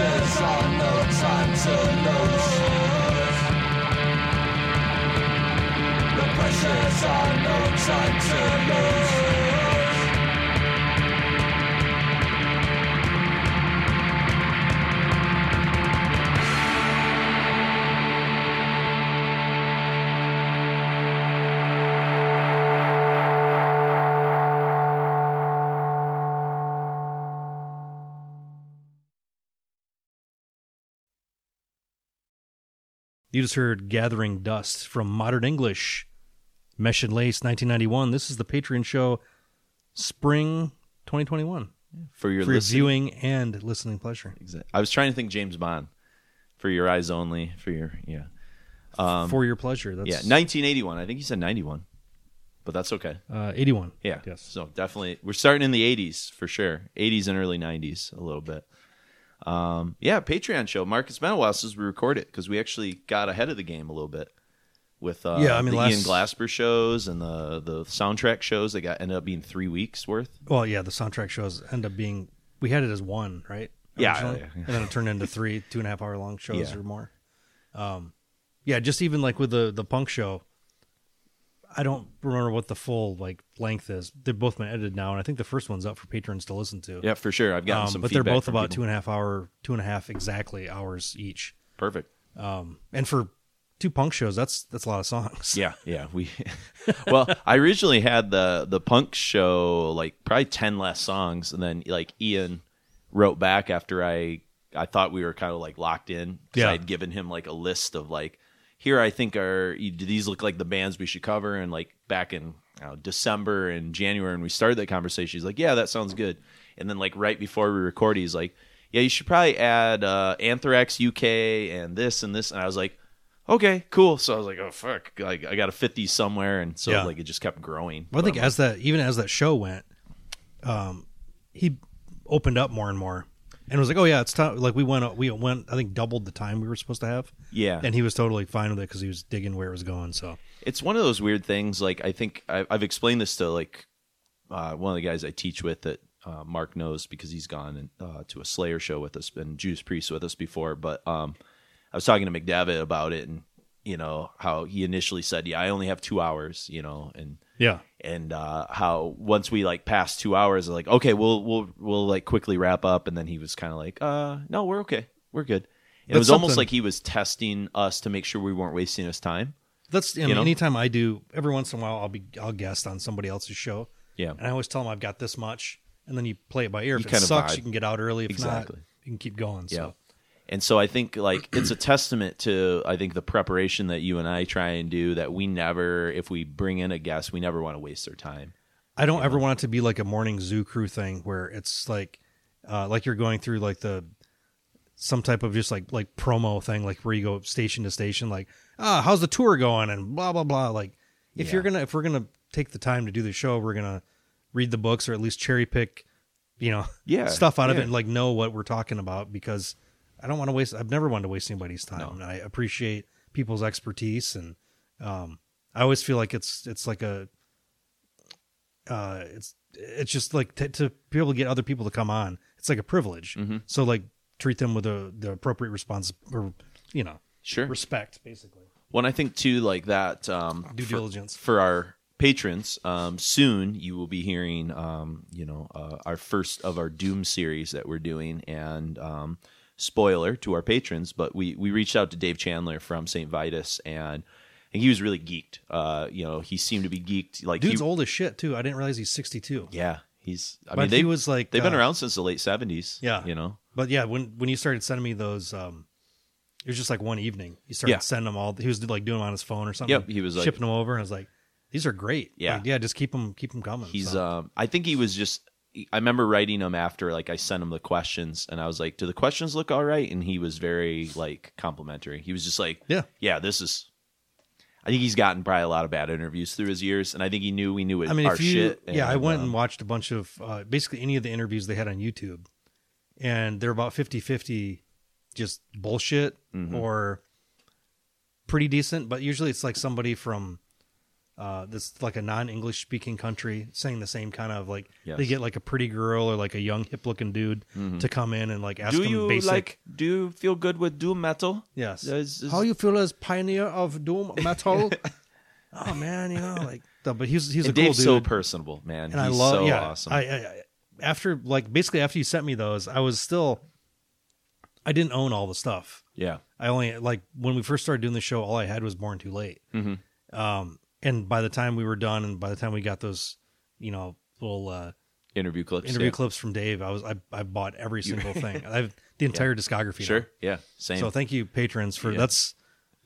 chances are no time to lose. The pressures are no time to lose. You just heard Gathering Dust from Modern English, Mesh and Lace, 1991. This is the Patreon show, Spring 2021. For your viewing and listening pleasure. Exactly. I was trying to think James Bond, for your eyes only, for your pleasure. That's... Yeah, 1981. I think you said 91, but that's okay. 81. Yeah. Yes. So definitely, we're starting in the 80s for sure. 80s and early 90s a little bit. Patreon show. Marcus Menowals says we record it because we actually got ahead of the game a little bit with the Ian Glasper shows and the soundtrack shows. They ended up being 3 weeks worth. Well, yeah, the soundtrack shows end up being, we had it as one, right? Yeah, yeah. And then it turned into 2.5 hour long shows or more. Just even like with the punk show, I don't remember what the full length is. They've both been edited now, and I think the first one's up for patrons to listen to. Yeah, for sure. I've gotten some feedback. But they're both about people. 2.5 hours each. Perfect. And for two punk shows, that's a lot of songs. Yeah. I originally had the punk show probably 10 less songs, and then Ian wrote back after I thought we were kind of locked in because I had given him a list of here, I think, do these look like the bands we should cover? And back in December and January when we started that conversation, he's like, yeah, that sounds good. And then right before we record, he's like, yeah, you should probably add Anthrax UK and this and this. And I was like, okay, cool. So I was like, oh, fuck, I got to fit these somewhere. And so it just kept growing. Well, I think as that show went, he opened up more and more. And it was oh yeah, it's time. We went. I think doubled the time we were supposed to have. Yeah, and he was totally fine with it because he was digging where it was going. So it's one of those weird things. I think I've explained this to one of the guys I teach with that Mark knows because he's gone to a Slayer show with us and Judas Priest with us before. But I was talking to McDavid about it and how he initially said, yeah, I only have 2 hours. And how once we passed 2 hours, okay, we'll quickly wrap up, and then he was kind of no, we're okay, we're good. It was almost like he was testing us to make sure we weren't wasting his time. Anytime I do, every once in a while I'll guest on somebody else's show. Yeah, and I always tell him I've got this much, and then you play it by ear. If it sucks, you can get out early. If not, you can keep going. Yeah. So. And so I think it's a testament to the preparation that you and I try and do that we never, if we bring in a guest, we never want to waste their time. I don't ever want it to be like a morning zoo crew thing where it's you're going through some type of just like promo thing where you go station to station how's the tour going and blah blah blah if we're gonna take the time to do the show, we're gonna read the books or at least cherry pick stuff out of it and know what we're talking about because. I don't want to waste. I've never wanted to waste anybody's time. No. I appreciate people's expertise, and I always feel like it's just to be able to get other people to come on. It's a privilege. Mm-hmm. So treat them with the appropriate response or respect basically. Well, and I think too that due diligence for our patrons. Soon you will be hearing our first of our Doom series that we're doing and. Spoiler to our patrons, but we reached out to Dave Chandler from St. Vitus, and he was really geeked. He seemed to be geeked. Dude's old as shit too. I didn't realize he's 62. Yeah, they've been around since the late 70s. Yeah, But yeah, when you started sending me those, it was just one evening. You started sending them all. He was doing them on his phone or something. Yep, he was shipping them over, and I was like, "These are great. Yeah, just keep them coming." He's. So. I think he was just. I remember writing him after, I sent him the questions, and I was like, do the questions look all right? And he was very, complimentary. He was just this is... I think he's gotten probably a lot of bad interviews through his years, and I think he knew we knew it. I mean, shit. Yeah, I went and watched a bunch of, basically any of the interviews they had on YouTube, and they're about 50-50 just bullshit or pretty decent, but usually it's somebody from... that's like a non-English speaking country saying the same kind of like, yes. They get like a pretty girl or like a young hip looking dude mm-hmm. to come in and like ask them basic. Do you feel good with doom metal? Yes. How you feel as pioneer of doom metal? Oh man, you know, like, but he's and a Dave's cool dude. So personable, man. And he's awesome. I after like basically after you sent me those, I didn't own all the stuff. Yeah. I only like when we first started doing the show, all I had was Born Too Late. Mm-hmm. And by the time we were done and by the time we got those, you know, little interview clips from Dave, I bought every single thing. I have the entire discography. Sure. Now. Yeah. Same. So thank you, patrons, for that's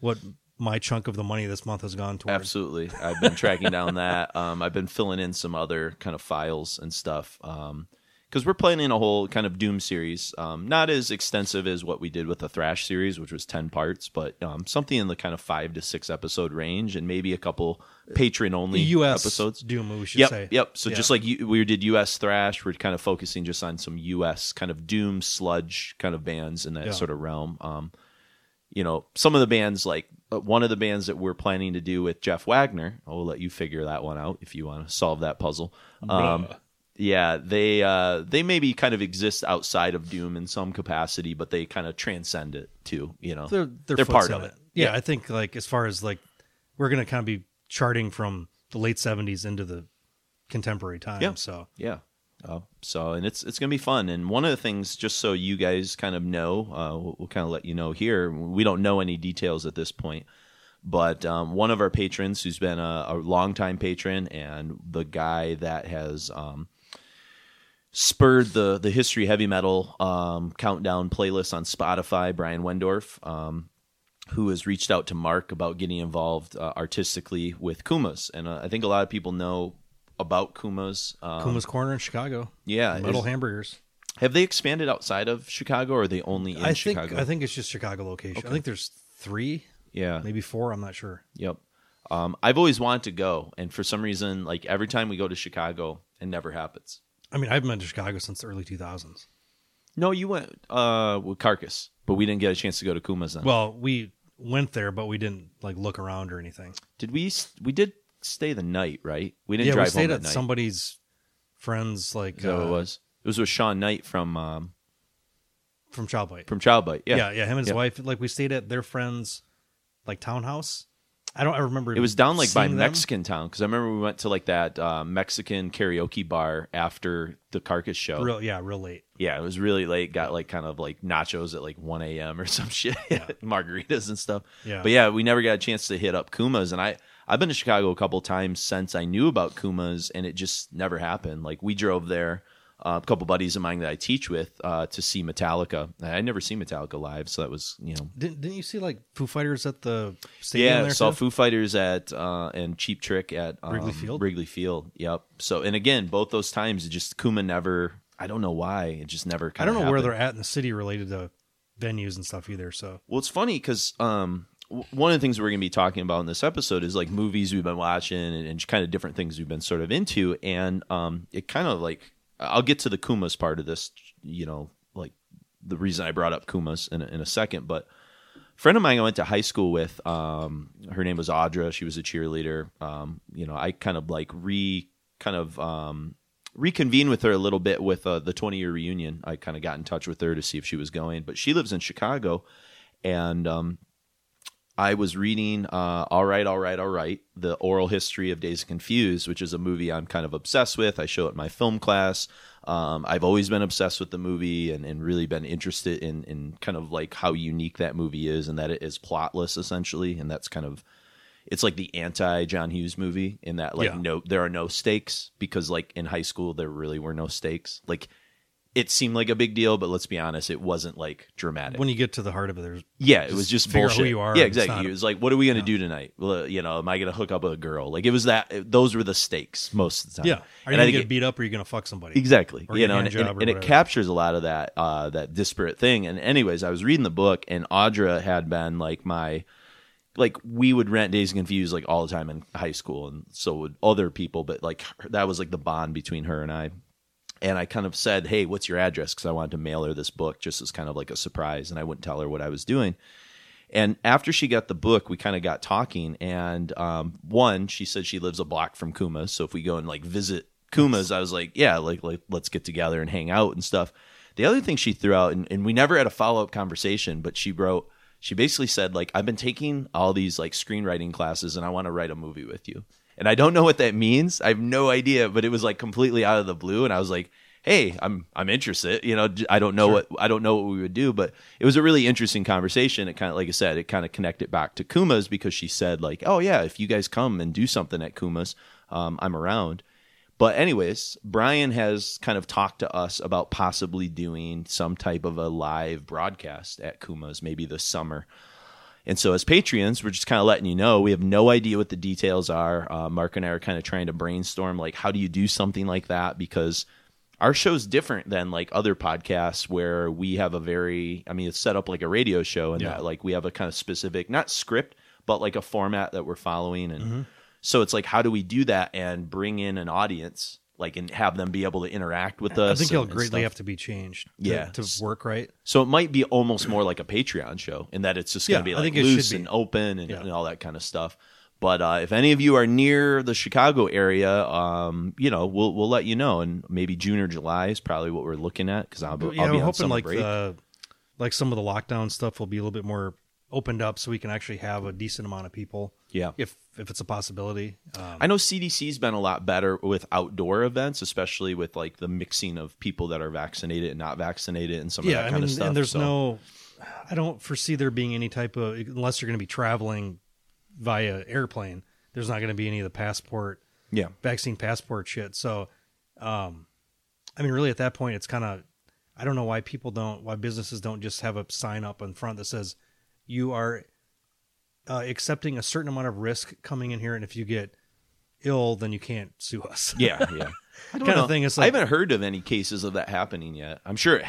what my chunk of the money this month has gone towards. Absolutely. I've been tracking down that. I've been filling in some other kind of files and stuff. Because we're planning a whole kind of Doom series, not as extensive as what we did with the Thrash series, which was 10 parts, but something in the kind of 5 to 6 episode range, and maybe a couple patron-only episodes. Doom, we should say. Yep. So just like we did U.S. Thrash, we're kind of focusing just on some U.S. kind of Doom sludge kind of bands in that sort of realm. You know, some of the bands, like one of the bands that we're planning to do with Jeff Wagner, I'll let you figure that one out if you want to solve that puzzle. Yeah, they maybe kind of exist outside of Doom in some capacity, but they kind of transcend it too. You know, they're part of it. Yeah, I think like as far as like we're gonna kind of be charting from the late 70s into the contemporary time. Yeah. So and it's gonna be fun. And one of the things, just so you guys kind of know, we'll kind of let you know here. We don't know any details at this point. But one of our patrons, who's been a longtime patron and the guy that has spurred the history heavy metal countdown playlist on Spotify, Brian Wendorf, who has reached out to Mark about getting involved artistically with Kuma's. And I think a lot of people know about Kuma's. Kuma's Corner in Chicago. Yeah. Metal hamburgers. Have they expanded outside of Chicago, or are they only in Chicago? I think it's just Chicago location. Okay. I think there's 3. Yeah. Maybe 4, I'm not sure. Yep. I've always wanted to go, and for some reason, like every time we go to Chicago, it never happens. I mean, I've been to Chicago since the early 2000s. No, you went with Carcass, but we didn't get a chance to go to Kuma's then. Well, we went there, but we didn't like look around or anything. Did we? We did stay the night, right? We didn't drive home that night. Yeah, we stayed at somebody's friend's. Like, is that what it was? It was with Sean Knight from Childbite. From Childbite, yeah. Yeah, him and his wife. Like, we stayed at their friend's like townhouse. I remember it was down like by Mexican town, because I remember we went to like that Mexican karaoke bar after the Carcass show. Real late. Yeah, it was really late. Got like kind of like nachos at like 1 a.m. or some shit, margaritas and stuff. Yeah. But yeah, we never got a chance to hit up Kuma's, and I've been to Chicago a couple times since I knew about Kuma's, and it just never happened. Like we drove there, a couple buddies of mine that I teach with, to see Metallica. I'd never seen Metallica live, so that was, you know. Didn't you see like Foo Fighters at the stadium? Yeah, I saw Foo Fighters at and Cheap Trick at Wrigley Field. Yep. So, and again, both those times, it just Kuma never. I don't know why it just never. I don't know where they're at in the city related to venues and stuff either. So, well, it's funny because one of the things we're going to be talking about in this episode is like movies we've been watching and kind of different things we've been sort of into, and it kind of like. I'll get to the Kuma's part of this, you know, like the reason I brought up Kuma's in a second. But a friend of mine I went to high school with, her name was Audra. She was a cheerleader. You know, I kind of like reconvened with her a little bit with the 20-year reunion. I kind of got in touch with her to see if she was going. But she lives in Chicago, and I was reading All Right, All Right, All Right, The Oral History of Days Confused, which is a movie I'm kind of obsessed with. I show it in my film class. I've always been obsessed with the movie and really been interested in kind of like how unique that movie is, and that it is plotless essentially. And that's kind of, it's like the anti-John Hughes movie in that like no, there are no stakes, because like in high school there really were no stakes. Like it seemed like a big deal, but let's be honest, it wasn't like dramatic. When you get to the heart of it, there's it was just bullshit. Who you are, yeah, exactly. It was like, what are we going to do tonight? Well, you know, am I going to hook up with a girl? Like it was that; those were the stakes most of the time. Yeah, are you going to get beat up, or are you going to fuck somebody? Exactly. Or you know, and it captures a lot of that that disparate thing. And anyways, I was reading the book, and Audra had been like my. Like we would rent Days Confused like all the time in high school, and so would other people. But like that was like the bond between her and I. And I kind of said, hey, what's your address? Because I wanted to mail her this book just as kind of like a surprise. And I wouldn't tell her what I was doing. And after she got the book, we kind of got talking. And one, she said she lives a block from Kuma's. So if we go and like visit Kuma's, I was like, yeah, like let's get together and hang out and stuff. The other thing she threw out, and we never had a follow-up conversation, but she wrote, she basically said, like, I've been taking all these like screenwriting classes and I want to write a movie with you. And I don't know what that means. I have no idea, but it was like completely out of the blue. And I was like, hey, I'm interested. You know, I don't know what we would do, but it was a really interesting conversation. It kind of, like I said, it kind of connected back to Kuma's because she said like, oh yeah, if you guys come and do something at Kuma's, I'm around. But anyways, Brian has kind of talked to us about possibly doing some type of a live broadcast at Kuma's maybe this summer. And so as Patreons, we're just kind of letting you know, we have no idea what the details are. Mark and I are kind of trying to brainstorm, like, how do you do something like that? Because our show's different than like other podcasts where we have a it's set up like a radio show and that like we have a kind of specific, not script, but like a format that we're following. And so it's like, how do we do that and bring in an audience, like, and have them be able to interact with us? I think it'll greatly have to be changed to work right. So it might be almost more like a Patreon show in that it's just going to be like loose and open and all that kind of stuff. But if any of you are near the Chicago area, you know, we'll let you know. And maybe June or July is probably what we're looking at because I'll be on hoping like break. Like some of the lockdown stuff will be a little bit more opened up so we can actually have a decent amount of people. Yeah. If it's a possibility. I know CDC's been a lot better with outdoor events, especially with like the mixing of people that are vaccinated and not vaccinated and some of that kind of stuff. And there's I don't foresee there being any type of, unless you're going to be traveling via airplane, there's not going to be any of the vaccine passport shit. So, really at that point, it's kind of, I don't know why businesses don't just have a sign up in front that says you are accepting a certain amount of risk coming in here. And if you get ill, then you can't sue us. Yeah. I don't know. Thing. It's like, I haven't heard of any cases of that happening yet. I'm sure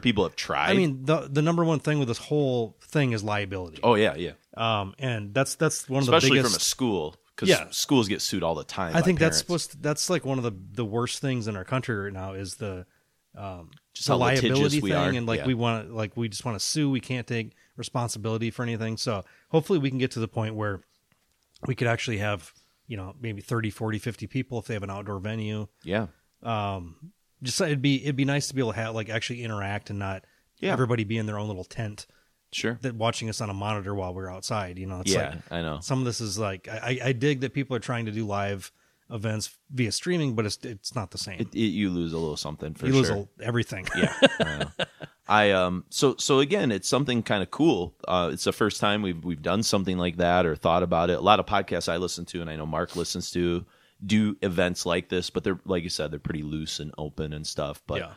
people have tried. I mean, the number one thing with this whole thing is liability. Oh yeah. And that's one of the biggest, especially from a school, because schools get sued all the time. I think parents. That's like one of the worst things in our country right now is the just the liability thing, and like we just want to sue. We can't take responsibility for anything. So hopefully we can get to the point where we could actually have, you know, maybe 30, 40, 50 people if they have an outdoor venue. Yeah. Just it'd be nice to be able to have, like, actually interact and not everybody be in their own little tent. Sure. That watching us on a monitor while we're outside, you know. It's I know. Some of this is like, I dig that people are trying to do live events via streaming, but it's not the same. You lose a little something for sure. You lose everything. Yeah. I know. So again, it's something kind of cool. It's the first time we've done something like that or thought about it. A lot of podcasts I listen to, and I know Mark listens to, do events like this, but they're, like you said, they're pretty loose and open and stuff. But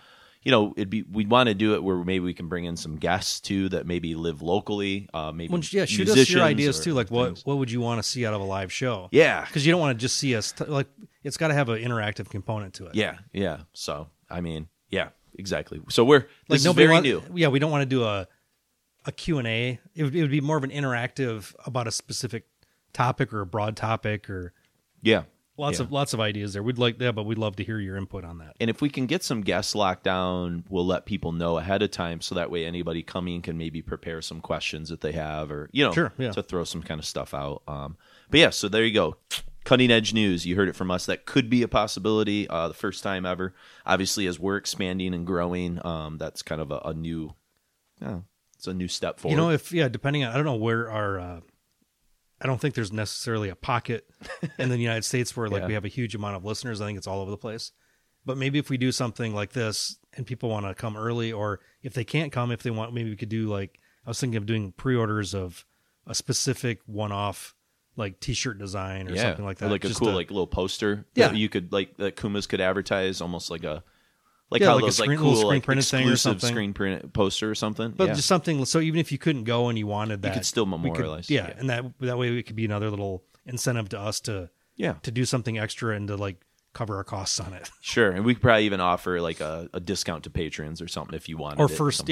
you know, we'd want to do it where maybe we can bring in some guests too that maybe live locally. Maybe shoot us your ideas too. Like what would you want to see out of a live show? Yeah, because you don't want to just see us. Like it's got to have an interactive component to it. Yeah. So I mean, yeah. Exactly. So we're like new. Yeah, we don't want to do a Q&A. It would be more of an interactive about a specific topic or a broad topic or lots of ideas there. We'd like that, but we'd love to hear your input on that. And if we can get some guests locked down, we'll let people know ahead of time so that way anybody coming can maybe prepare some questions that they have or to throw some kind of stuff out. But yeah, so there you go. Cutting edge news. You heard it from us. That could be a possibility. The first time ever. Obviously, as we're expanding and growing, that's kind of a new. It's a new step forward. You know, depending on, I don't know where our. I don't think there's necessarily a pocket in the United States where like we have a huge amount of listeners. I think it's all over the place. But maybe if we do something like this and people want to come early, or if they can't come, if they want, maybe we could do like I was thinking of doing pre-orders of a specific one-off. Like T-shirt design or something like that, or like just a cool like little poster. Yeah, that you could like that Kuma's could advertise almost like a like how like those screen, like cool screen like printed exclusive thing or something. Screen print poster or something. But just something so even if you couldn't go and you wanted that, you could still memorialize. And that way it could be another little incentive to us to do something extra and to like cover our costs on it. Sure, and we could probably even offer like a discount to patrons or something if you wanted. Or first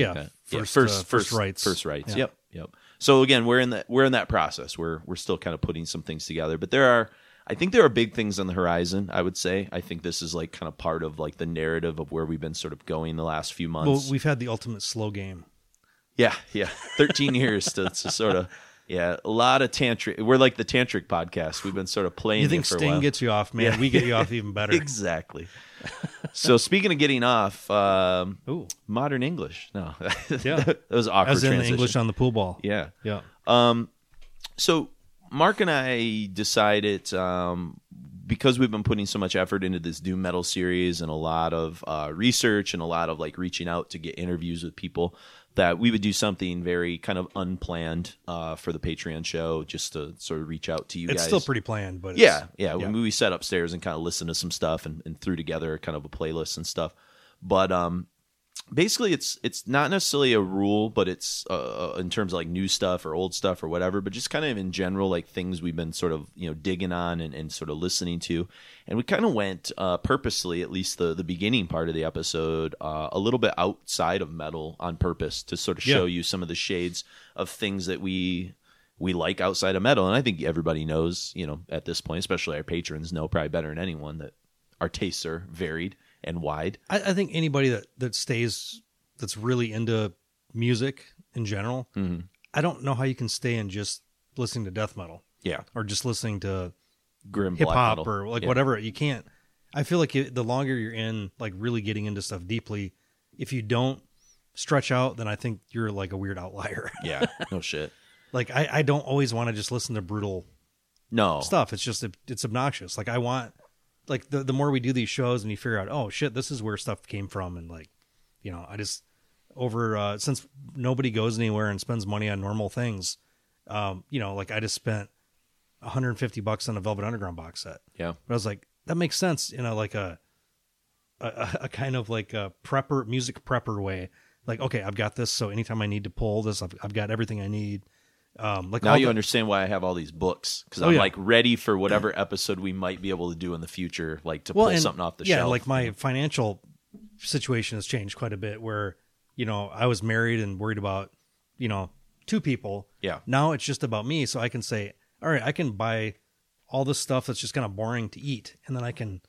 rights. Yeah. Yep. So again, we're in that process. We're still kind of putting some things together, but I think there are big things on the horizon. I would say I think this is like kind of part of like the narrative of where we've been sort of going the last few months. Well, we've had the ultimate slow game. Yeah. 13 years to sort of... Yeah, a lot of tantric. We're like the tantric podcast. We've been sort of playing. You think it for Sting a while. Gets you off, man? Yeah. We get you off even better. Exactly. So speaking of getting off, Modern English. No, yeah, that was awkward. As in transition. The English on the pool ball. Yeah. So Mark and I decided because we've been putting so much effort into this doom metal series and a lot of research and a lot of like reaching out to get interviews with people, that we would do something very kind of unplanned for the Patreon show, just to sort of reach out to you guys. It's still pretty planned, but yeah. We sat upstairs and kind of listened to some stuff and threw together kind of a playlist and stuff. But basically, it's not necessarily a rule, but it's in terms of like new stuff or old stuff or whatever, but just kind of in general, like things we've been sort of digging on and sort of listening to. And we kind of went purposely, at least the beginning part of the episode, a little bit outside of metal on purpose to sort of show you some of the shades of things that we like outside of metal. And I think everybody knows, at this point, especially our patrons know probably better than anyone that our tastes are varied and wide. I think anybody that stays, that's really into music in general, mm-hmm. I don't know how you can stay in just listening to death metal. Yeah. Or just listening to grim hip hop or like whatever. You can't. I feel like the longer you're in, like really getting into stuff deeply, if you don't stretch out, then I think you're like a weird outlier. Yeah. No shit. Like I don't always want to just listen to brutal stuff. It's just, it's obnoxious. Like I want, like the more we do these shows and you figure out, oh shit, this is where stuff came from. And like, I just since nobody goes anywhere and spends money on normal things, like I just spent $150 on a Velvet Underground box set. Yeah. But I was like, that makes sense in like a kind of like a prepper, music prepper way. Like, okay, I've got this. So anytime I need to pull this, I've got everything I need. Like now you understand why I have all these books, because I'm like ready for whatever episode we might be able to do in the future, like to pull something off the shelf. Yeah, like my financial situation has changed quite a bit where, I was married and worried about, two people. Yeah. Now it's just about me. So I can say, all right, I can buy all this stuff that's just kind of boring to eat, and then I can,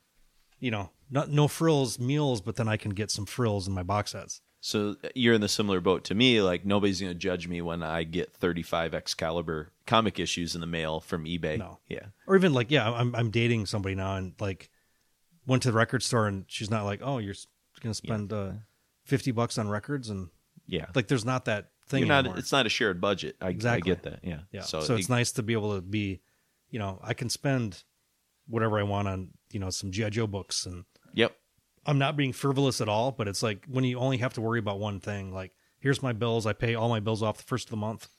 not no frills meals, but then I can get some frills in my box sets. So you're in the similar boat to me. Like nobody's going to judge me when I get 35 Excalibur comic issues in the mail from eBay. No, yeah, or even like I'm dating somebody now, and like went to the record store, and she's not like, oh, you're going to spend $50 on records, and like there's not that thing. It's not a shared budget. I get that. Yeah. So it's nice to be able to be, I can spend whatever I want on some G.I. Joe books and I'm not being frivolous at all, but it's like when you only have to worry about one thing, like here's my bills. I pay all my bills off the first of the month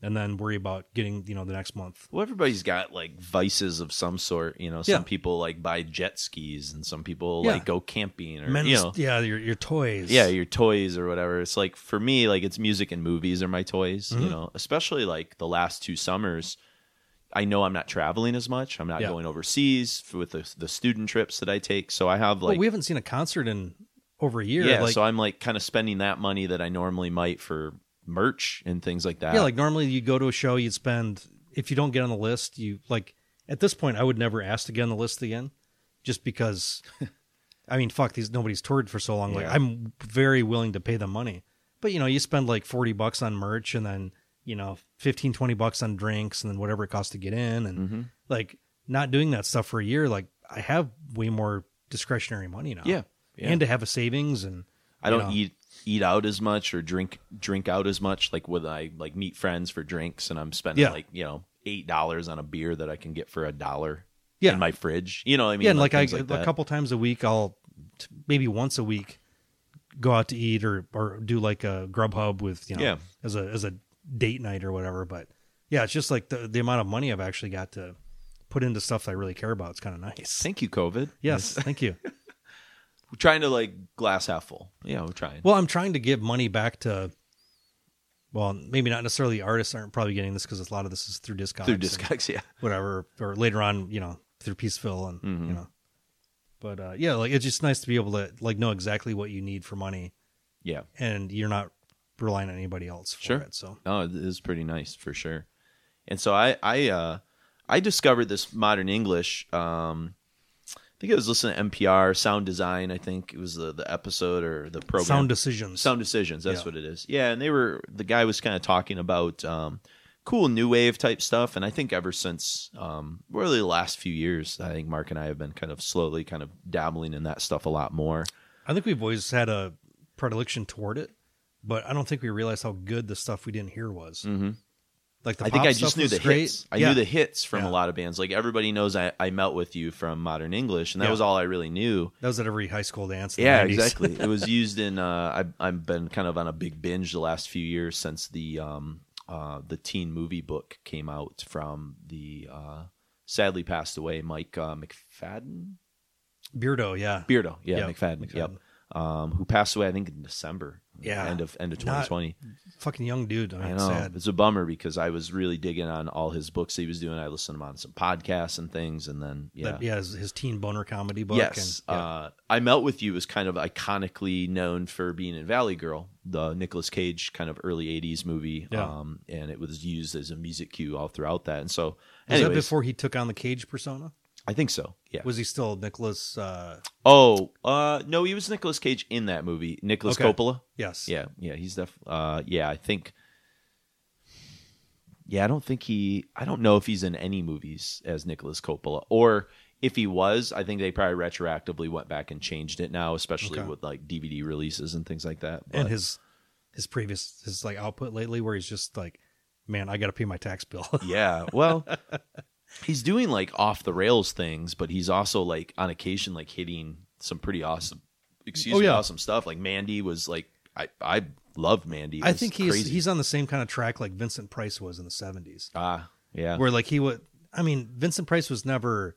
and then worry about getting, the next month. Well, everybody's got like vices of some sort, some people like buy jet skis and some people like go camping or, your toys. Yeah. Your toys or whatever. It's like, for me, like it's music and movies are my toys, mm-hmm. Especially like the last two summers. I know I'm not traveling as much. I'm not going overseas with the student trips that I take. So I have like... Well, we haven't seen a concert in over a year. Yeah, so I'm like kind of spending that money that I normally might for merch and things like that. Yeah, like normally you go to a show, you'd spend... If you don't get on the list, you like... At this point, I would never ask to get on the list again just because... I mean, fuck, nobody's toured for so long. Yeah. Like I'm very willing to pay them money. But, you spend like $40 on merch and then... $15-$20 on drinks and then whatever it costs to get in and mm-hmm. like not doing that stuff for a year. Like I have way more discretionary money now. Yeah. And to have a savings and I don't eat out as much or drink out as much. Like when I like meet friends for drinks and I'm spending like, $8 on a beer that I can get for $1 in my fridge. You know what I mean? Yeah. And like a couple times a week, I'll maybe once a week go out to eat or do like a Grubhub with, as a date night or whatever, but it's just like the amount of money I've actually got to put into stuff that I really care about. It's kind of nice. Thank you, COVID. Yes, thank you. We're trying to like glass half full. Yeah, we're trying. Well, I'm trying to give money back to. Well, maybe not necessarily. Artists aren't probably getting this because a lot of this is through Discogs. Whatever, or later on, through Peaceville and mm-hmm. But like it's just nice to be able to like know exactly what you need for money. Yeah, and you're not relying on anybody else for it. So it is pretty nice for sure. And so I discovered this Modern English think I was listening to NPR, Sound Design, I think it was the episode or the program. Sound Decisions. Sound Decisions, that's what it is. Yeah, and the guy was kind of talking about cool new wave type stuff, and I think ever since really the last few years, I think Mark and I have been kind of slowly kind of dabbling in that stuff a lot more. I think we've always had a predilection toward it, but I don't think we realized how good the stuff we didn't hear was. Mm-hmm. Like the I think I just knew the hits. I knew the hits from a lot of bands. Like everybody knows I Melt With You from Modern English, and that was all I really knew. That was at every high school dance. In the 90s. Exactly. It was used in. I've been kind of on a big binge the last few years since the teen movie book came out from the sadly passed away Mike McFadden. Beardo, Beardo, McFadden. Yep. Who passed away, I think, in December. Yeah, end of 2020. Fucking young dude. I know. Sad. It's a bummer because I was really digging on all his books he was doing. I listened to him on some podcasts and things, and then his teen boner comedy book. Yes, and, I Melt With You is kind of iconically known for being in Valley Girl, the Nicolas Cage kind of early '80s movie. Yeah. And it was used as a music cue all throughout that. And so, was that before he took on the Cage persona? I think so. Yeah. Was he still Nicholas? No, he was Nicolas Cage in that movie. Nicholas Coppola. Yes. Yeah. Yeah. He's definitely. I think. Yeah, I don't think I don't know if he's in any movies as Nicholas Coppola, or if he was, I think they probably retroactively went back and changed it now, especially with like DVD releases and things like that. But... And his previous like output lately, where he's just like, man, I got to pay my tax bill. Yeah. Well. He's doing like off the rails things, but he's also like on occasion like hitting some pretty awesome, awesome stuff. Like Mandy was like, I love Mandy. I think he's on the same kind of track like Vincent Price was in the '70s. Ah, yeah. Where like Vincent Price was never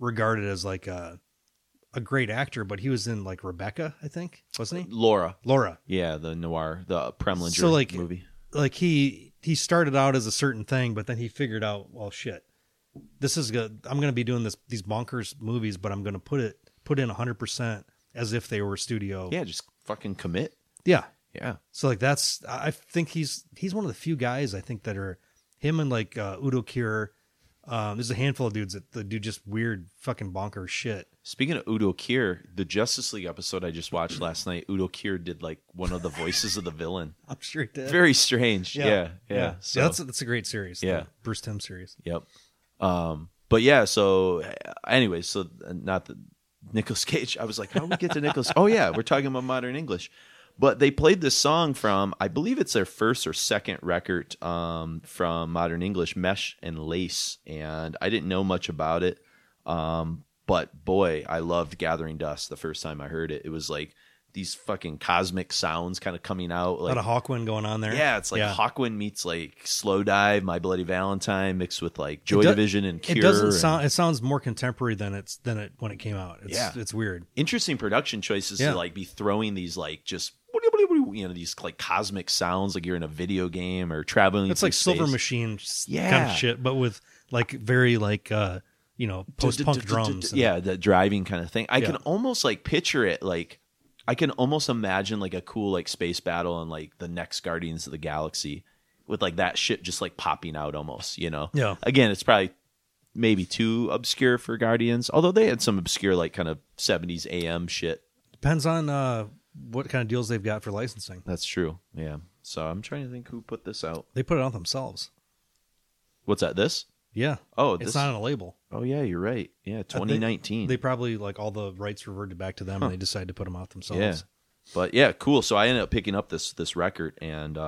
regarded as like a great actor, but he was in like Rebecca, I think, wasn't he? Laura. Yeah, the noir, the Premlinger movie. Like he started out as a certain thing, but then he figured out, well, shit. This is good. I'm going to be doing these bonkers movies, but I'm going to put in 100% as if they were studio. Yeah, just fucking commit. Yeah, yeah. So like I think he's one of the few guys I think that are him and like Udo Kier. There's a handful of dudes that do just weird fucking bonkers shit. Speaking of Udo Kier, the Justice League episode I just watched last night, Udo Kier did like one of the voices of the villain. I'm sure he did. Very strange. Yeah. So that's a great series. Yeah, the Bruce Timm series. Yep. But yeah, so anyway, so not the Nicolas Cage. I was like, how do we get to Nicolas? Oh yeah, we're talking about Modern English, but they played this song from, I believe it's their first or second record, from Modern English, Mesh and Lace. And I didn't know much about it. But boy, I loved Gathering Dust the first time I heard it. It was like these fucking cosmic sounds kind of coming out. Like, a lot of Hawkwind going on there. Yeah, it's like Hawkwind meets like Slow Dive, My Bloody Valentine, mixed with like Joy Division and Cure. It sounds more contemporary than it when it came out. It's weird. Interesting production choices to like be throwing these like just these like cosmic sounds like you're in a video game or traveling. It's like space. Silver Machine kind of shit, but with like very like post-punk drums. Yeah, the driving kind of thing. I can almost like picture it like. I can almost imagine like a cool like space battle and like the next Guardians of the Galaxy with like that shit just like popping out almost, Yeah. Again, it's probably maybe too obscure for Guardians, although they had some obscure like kind of 70s AM shit. Depends on what kind of deals they've got for licensing. That's true. Yeah. So I'm trying to think who put this out. They put it out themselves. What's that? This? Yeah. Oh, it's not on a label. Oh, yeah, you're right. Yeah, 2019. They probably, like, all the rights reverted back to them, and they decided to put them out themselves. Yeah. But, yeah, cool. So I ended up picking up this record, and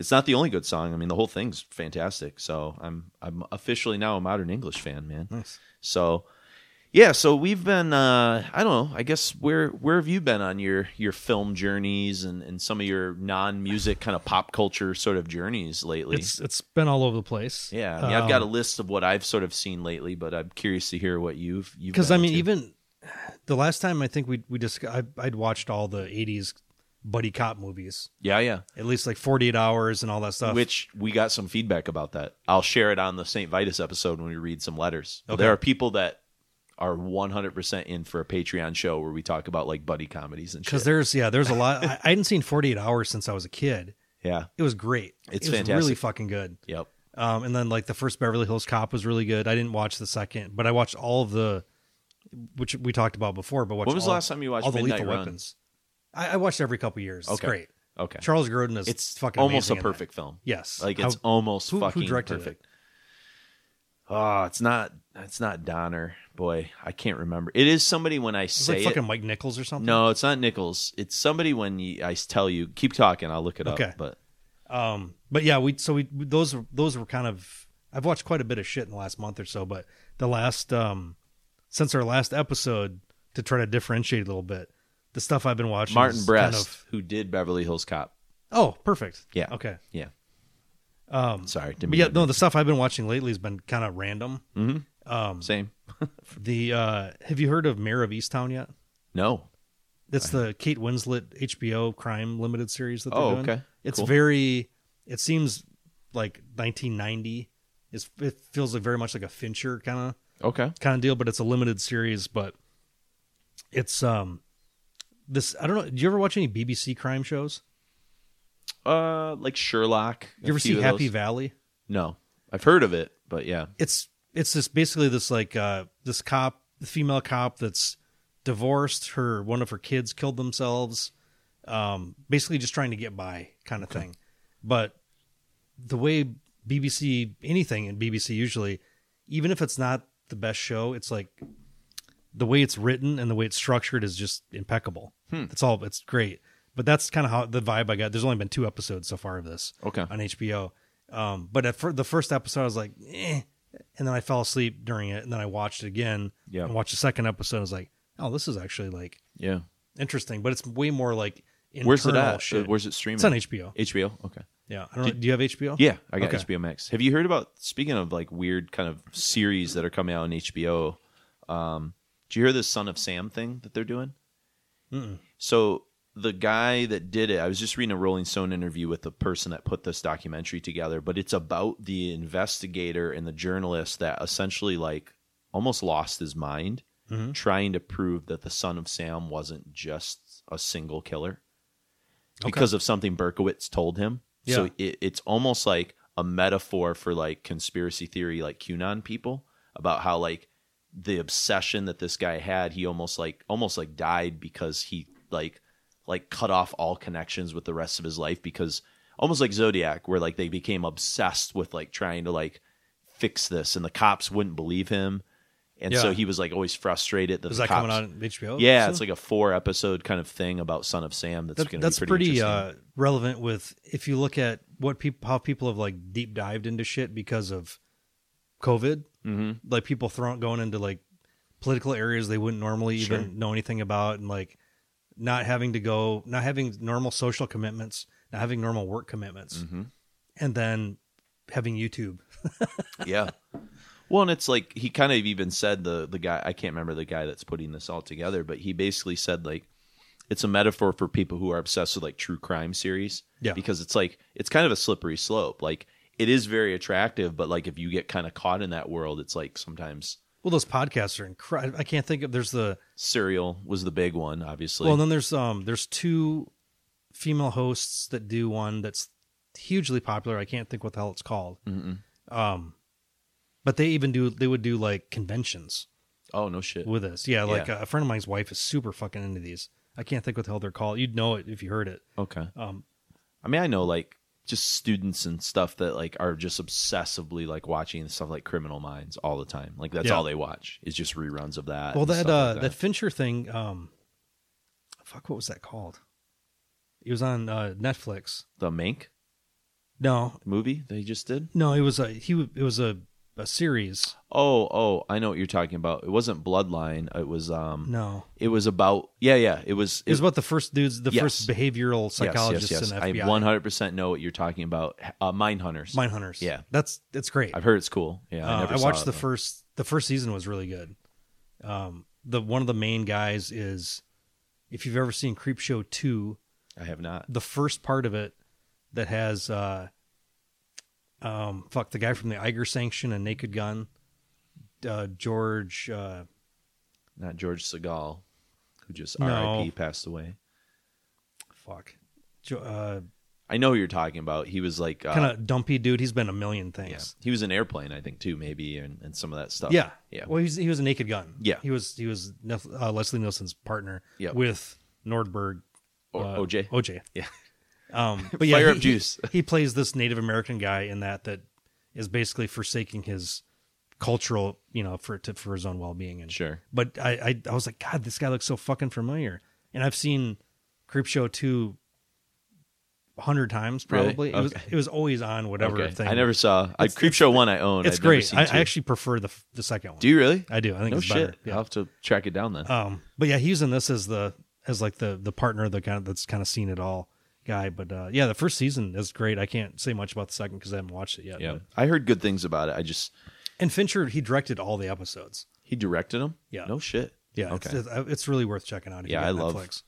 it's not the only good song. I mean, the whole thing's fantastic. So I'm officially now a Modern English fan, man. Nice. So, yeah, so we've been, I don't know, I guess where have you been on your film journeys and some of your non-music kind of pop culture sort of journeys lately? It's been all over the place. Yeah, I mean, I've got a list of what I've sort of seen lately, but I'm curious to hear what you've Because, I mean, into. Even the last time I think we discussed, I'd watched all the 80s buddy cop movies. Yeah. At least like 48 Hours and all that stuff. Which we got some feedback about that. I'll share it on the St. Vitus episode when we read some letters. Okay. There are people that are 100% in for a Patreon show where we talk about like buddy comedies and shit. Because there's a lot. I hadn't seen 48 Hours since I was a kid. Yeah. It was great. It was fantastic. Really fucking good. Yep. And then like the first Beverly Hills Cop was really good. I didn't watch the second, but I watched all of the which we talked about before, but what was the last time you watched all the Lethal Weapons? I watched every couple years. Okay. It's great. Okay. Charles Grodin is fucking almost a perfect film. Yes. Like it's fucking perfect. Oh, it's not Donner. Boy, I can't remember. It is somebody when I say it. It's like fucking Mike Nichols or something. No, it's not Nichols. It's somebody when I tell you, keep talking, I'll look it up. Okay. But yeah, those were kind of, I've watched quite a bit of shit in the last month or so, but the last, since our last episode, to try to differentiate a little bit, the stuff I've been watching. Martin Brest, who did Beverly Hills Cop. Oh, perfect. Yeah. Okay. Yeah. Sorry. The stuff I've been watching lately has been kind of random. Mm-hmm. Same. Have you heard of Mayor of Easttown yet? No. That's the Kate Winslet HBO crime limited series that they're doing. Okay. It's cool. It seems like 1990. It feels like very much like a Fincher kind of deal, but it's a limited series. But it's I don't know. Do you ever watch any BBC crime shows? Like Sherlock. You ever see Happy Valley? No, I've heard of it, but yeah, it's this basically this like this cop, the female cop that's divorced. One of her kids killed themselves. Basically just trying to get by kind of thing. But the way BBC, anything in BBC usually, even if it's not the best show, it's like the way it's written and the way it's structured is just impeccable. It's great. But that's kind of how the vibe I got. There's only been 2 episodes so far of this on HBO. But the first episode, I was like, eh. And then I fell asleep during it. And then I watched it again and watched the second episode. I was like, oh, this is actually like interesting. But it's way more like internal shit. Where's it streaming? It's on HBO. HBO? Okay. Yeah. I don't know. Do you have HBO? Yeah, I got HBO Max. Have you heard about, speaking of like weird kind of series that are coming out on HBO, do you hear this Son of Sam thing that they're doing? Mm-mm. So the guy that did it, I was just reading a Rolling Stone interview with the person that put this documentary together, but it's about the investigator and the journalist that essentially like almost lost his mind trying to prove that the Son of Sam wasn't just a single killer because of something Berkowitz told him. Yeah. So it's almost like a metaphor for like conspiracy theory, like QAnon people, about how like the obsession that this guy had, he almost like died because he like cut off all connections with the rest of his life, because almost like Zodiac, where like they became obsessed with like trying to like fix this, and the cops wouldn't believe him. And so he was like always frustrated. Is that coming on HBO? Yeah, it's like a 4-episode kind of thing about Son of Sam. That's going to be pretty interesting. Relevant with, if you look at how people have like deep dived into shit because of COVID, like people going into like political areas they wouldn't normally even know anything about, and like not having normal social commitments, not having normal work commitments, and then having YouTube. Yeah. Well, and it's like he kind of even said, the guy, I can't remember the guy that's putting this all together, but he basically said like it's a metaphor for people who are obsessed with like true crime series. Yeah. Because it's like it's kind of a slippery slope. Like it is very attractive, but like if you get kind of caught in that world, it's like sometimes. Well, those podcasts are incredible. I can't think of. There's the Serial was the big one, obviously. Well, and then there's 2 female hosts that do one that's hugely popular. I can't think what the hell it's called. But they would do like conventions. Oh, no shit. With us. Yeah. Like a friend of mine's wife is super fucking into these. I can't think what the hell they're called. You'd know it if you heard it. Okay. I mean, I know like just students and stuff that like are just obsessively like watching stuff like Criminal Minds all the time. Like that's all they watch is just reruns of that. Well, that Fincher thing, fuck, what was that called? It was on Netflix. The Mank? No. Movie that he just did? No, it was a series. Oh, I know what you're talking about. It wasn't Bloodline. It was no. It was about It was about the first dudes, first behavioral psychologist in FBI. I 100% know what you're talking about. Mindhunters. Yeah, that's great. I've heard it's cool. Yeah, I watched the first. The first season was really good. The one of the main guys is, if you've ever seen Creepshow 2, I have not. The first part of it that has. The guy from the Iger Sanction and Naked Gun, George, not George Segal, who just R.I.P. passed away. Fuck, I know who you're talking about. He was like kind of dumpy dude. He's been a million things. Yeah. He was in Airplane, I think, too, maybe, and some of that stuff. Yeah, yeah. Well, he was a Naked Gun. Yeah, he was Leslie Nielsen's partner. Yep. With Nordberg. OJ. Yeah. But yeah, he plays this Native American guy in that is basically forsaking his cultural, for his own well-being. And sure. But I was like, God, this guy looks so fucking familiar. And I've seen Creepshow 2 100 times probably. Really? Okay. It was always on whatever thing. I never saw. Creepshow 1 I own. It's great. I actually prefer the second one. Do you really? I do. I think it's better. Yeah. I'll have to track it down then. But yeah, he's in this as the partner that's kind of seen it all guy. But yeah, the first season is great. I can't say much about the second because I haven't watched it yet. Yeah, I heard good things about it. And Fincher, he directed all the episodes. He directed them? Yeah. No shit. Yeah. Okay. It's really worth checking out. Yeah, I love Netflix.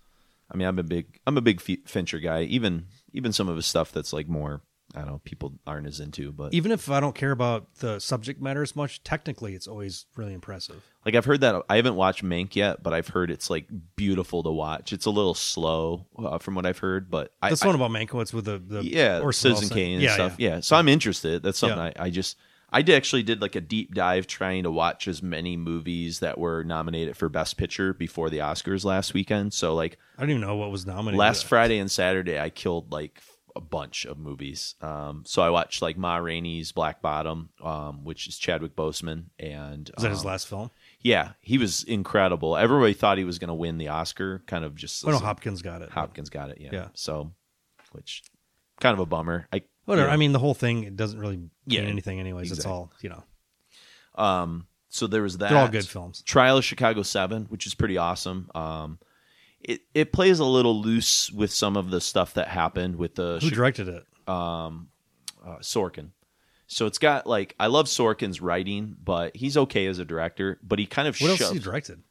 I mean, I'm a big Fincher guy. Even some of his stuff that's like more, I don't know, people aren't as into. But even if I don't care about the subject matter as much, technically it's always really impressive. Like I've heard that. I haven't watched Mank yet, but I've heard it's like beautiful to watch. It's a little slow from what I've heard, but that's one about Mankiewicz with the Citizen Kane and stuff. Yeah. So I'm interested. That's something I actually did like a deep dive trying to watch as many movies that were nominated for Best Picture before the Oscars last weekend. So like, I don't even know what was nominated. Last Friday and Saturday, I killed like a bunch of movies. So I watched like Ma Rainey's Black Bottom, which is Chadwick Boseman. And was that his last film? Yeah, he was incredible. Everybody thought he was going to win the Oscar. Kind of just. Oh, no, Hopkins got it. Yeah. So, which kind of a bummer. Whatever. Yeah. I mean, the whole thing, it doesn't really mean anything anyways. Exactly. It's all, So there was that. They're all good films. Trial of Chicago 7, which is pretty awesome. It plays a little loose with some of the stuff that happened with the... Who directed it? Sorkin. So it's got like... I love Sorkin's writing, but he's okay as a director, but he kind of... What else has he directed?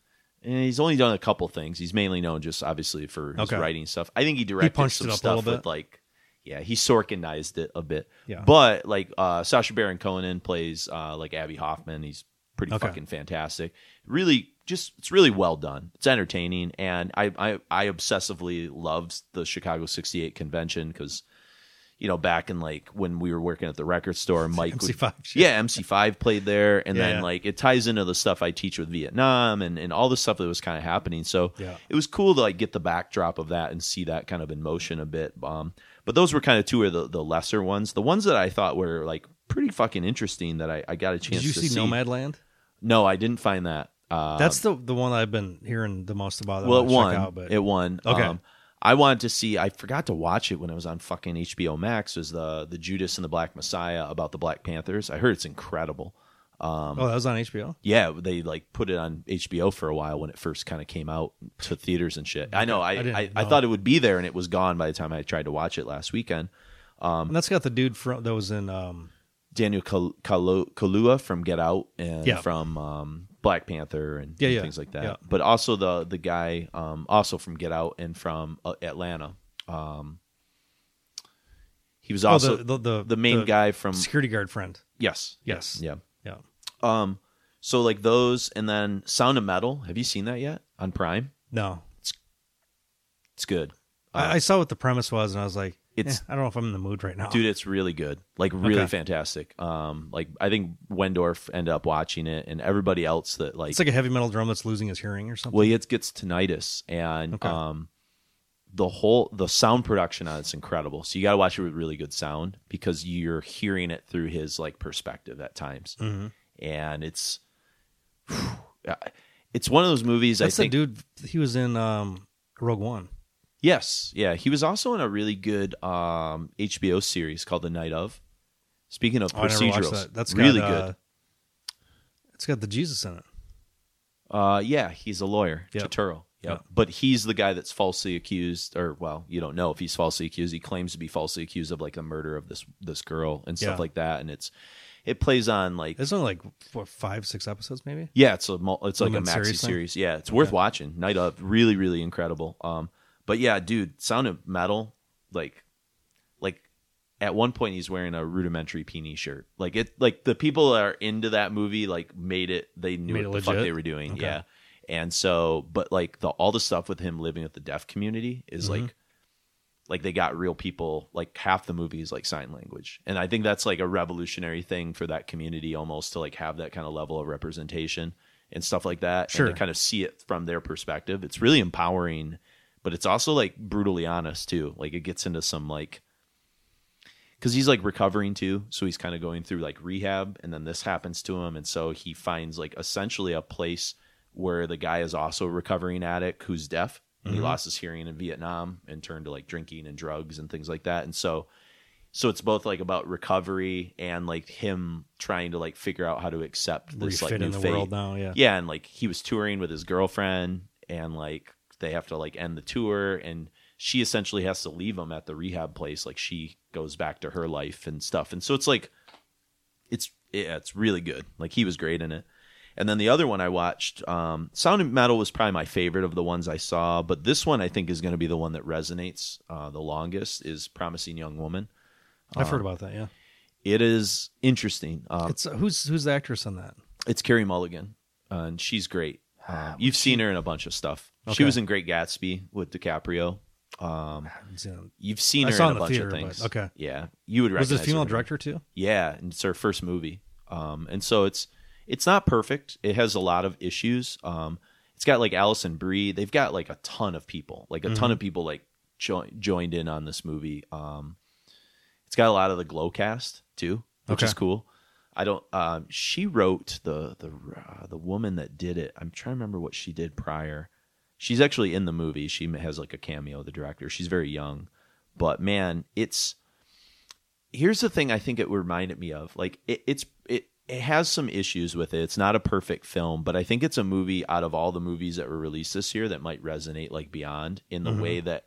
And he's only done a couple things. He's mainly known just obviously for his writing stuff. I think he directed some stuff with like... Yeah, he Sorkinized it a bit. Yeah. But like Sacha Baron Cohen plays like Abby Hoffman. He's pretty fucking fantastic. Really, it's really well done. It's entertaining, and I obsessively loved the Chicago '68 convention because back in like when we were working at the record store, Mike MC5 played there, and then like it ties into the stuff I teach with Vietnam and all the stuff that was kind of happening. So it was cool to like get the backdrop of that and see that kind of in motion a bit. But those were kind of two of the lesser ones. The ones that I thought were like pretty fucking interesting that I got a chance to see. Did you see Nomadland? No, I didn't find that. That's the one I've been hearing the most about. Well, it won. Okay. I wanted to see, I forgot to watch it when I was on fucking HBO Max, was the Judas and the Black Messiah about the Black Panthers. I heard it's incredible. That was on HBO? Yeah, they like put it on HBO for a while when it first kind of came out to theaters and shit. I know, I thought it would be there and it was gone by the time I tried to watch it last weekend. And that's got the dude that was in... Daniel Kaluuya from Get Out and from Black Panther and things like that. Yeah. But also the guy also from Get Out and from Atlanta. He was also the main guy from... Security guard friend. Yes. Yeah. So like those and then Sound of Metal. Have you seen that yet on Prime? No. It's good. I saw what the premise was and I was like... I don't know if I'm in the mood right now. Dude, it's really good. Like, really fantastic. Like, I think Wendorf ended up watching it, and everybody else that, like... It's like a heavy metal drum that's losing his hearing or something? Well, he gets tinnitus, and the sound production on it's incredible. So you got to watch it with really good sound, because you're hearing it through his, like, perspective at times. Mm-hmm. And it's... It's one of those movies, I think... That's the dude, he was in Rogue One. Yes, yeah. He was also in a really good HBO series called The Night Of. Speaking of procedurals, that's really good. It's got the Jesus in it. Yeah, he's a lawyer, Turturro. Yep. But he's the guy that's falsely accused, or well, you don't know if he's falsely accused. He claims to be falsely accused of like the murder of this girl and stuff like that, and it plays on like... It's only like 5-6 episodes maybe? Yeah, it's like a maxi series. Yeah, it's worth watching. Night Of, really, really incredible. But yeah, dude, Sound of Metal, like at one point he's wearing a Rudimentary Peenie shirt. Like it, like the people that are into that movie, like made it legit. The fuck they were doing. Okay. Yeah. And so, but like all the stuff with him living with the deaf community is like, like they got real people, like half the movie is like sign language. And I think that's like a revolutionary thing for that community almost to like have that kind of level of representation and stuff like that. Sure. And to kind of see it from their perspective. It's really empowering, but it's also like brutally honest too. Like it gets into some like, because he's like recovering too. So he's kind of going through like rehab and then this happens to him. And so he finds like essentially a place where the guy is also a recovering addict who's deaf. He lost his hearing in Vietnam and turned to like drinking and drugs and things like that. And so it's both like about recovery and like him trying to like figure out how to accept this like new fate. World now, yeah. Yeah. And like he was touring with his girlfriend and like they have to like end the tour and she essentially has to leave him at the rehab place. Like she goes back to her life and stuff. And so it's like, it's really good. Like he was great in it. And then the other one I watched, Sound of Metal was probably my favorite of the ones I saw, but this one I think is going to be the one that resonates the longest, is Promising Young Woman. I've heard about that, yeah. It is interesting. It's who's the actress on that? It's Carey Mulligan, and she's great. You've seen her in a bunch of stuff. Okay. She was in Great Gatsby with DiCaprio. You've seen her in a bunch of things. But, okay. Yeah. You would recognize her. Was it a female director too? Yeah, and it's her first movie. And so it's not perfect. It has a lot of issues. It's got like Alison Brie. They've got like a ton of people, like a ton of people like joined in on this movie. It's got a lot of the glow cast too, which is cool. I don't. She wrote the woman that did it. I'm trying to remember what she did prior. She's actually in the movie. She has like a cameo. The director. She's very young, but man, it's. Here's the thing. I think it reminded me of like It has some issues with it. It's not a perfect film, but I think it's a movie out of all the movies that were released this year that might resonate like beyond in the way that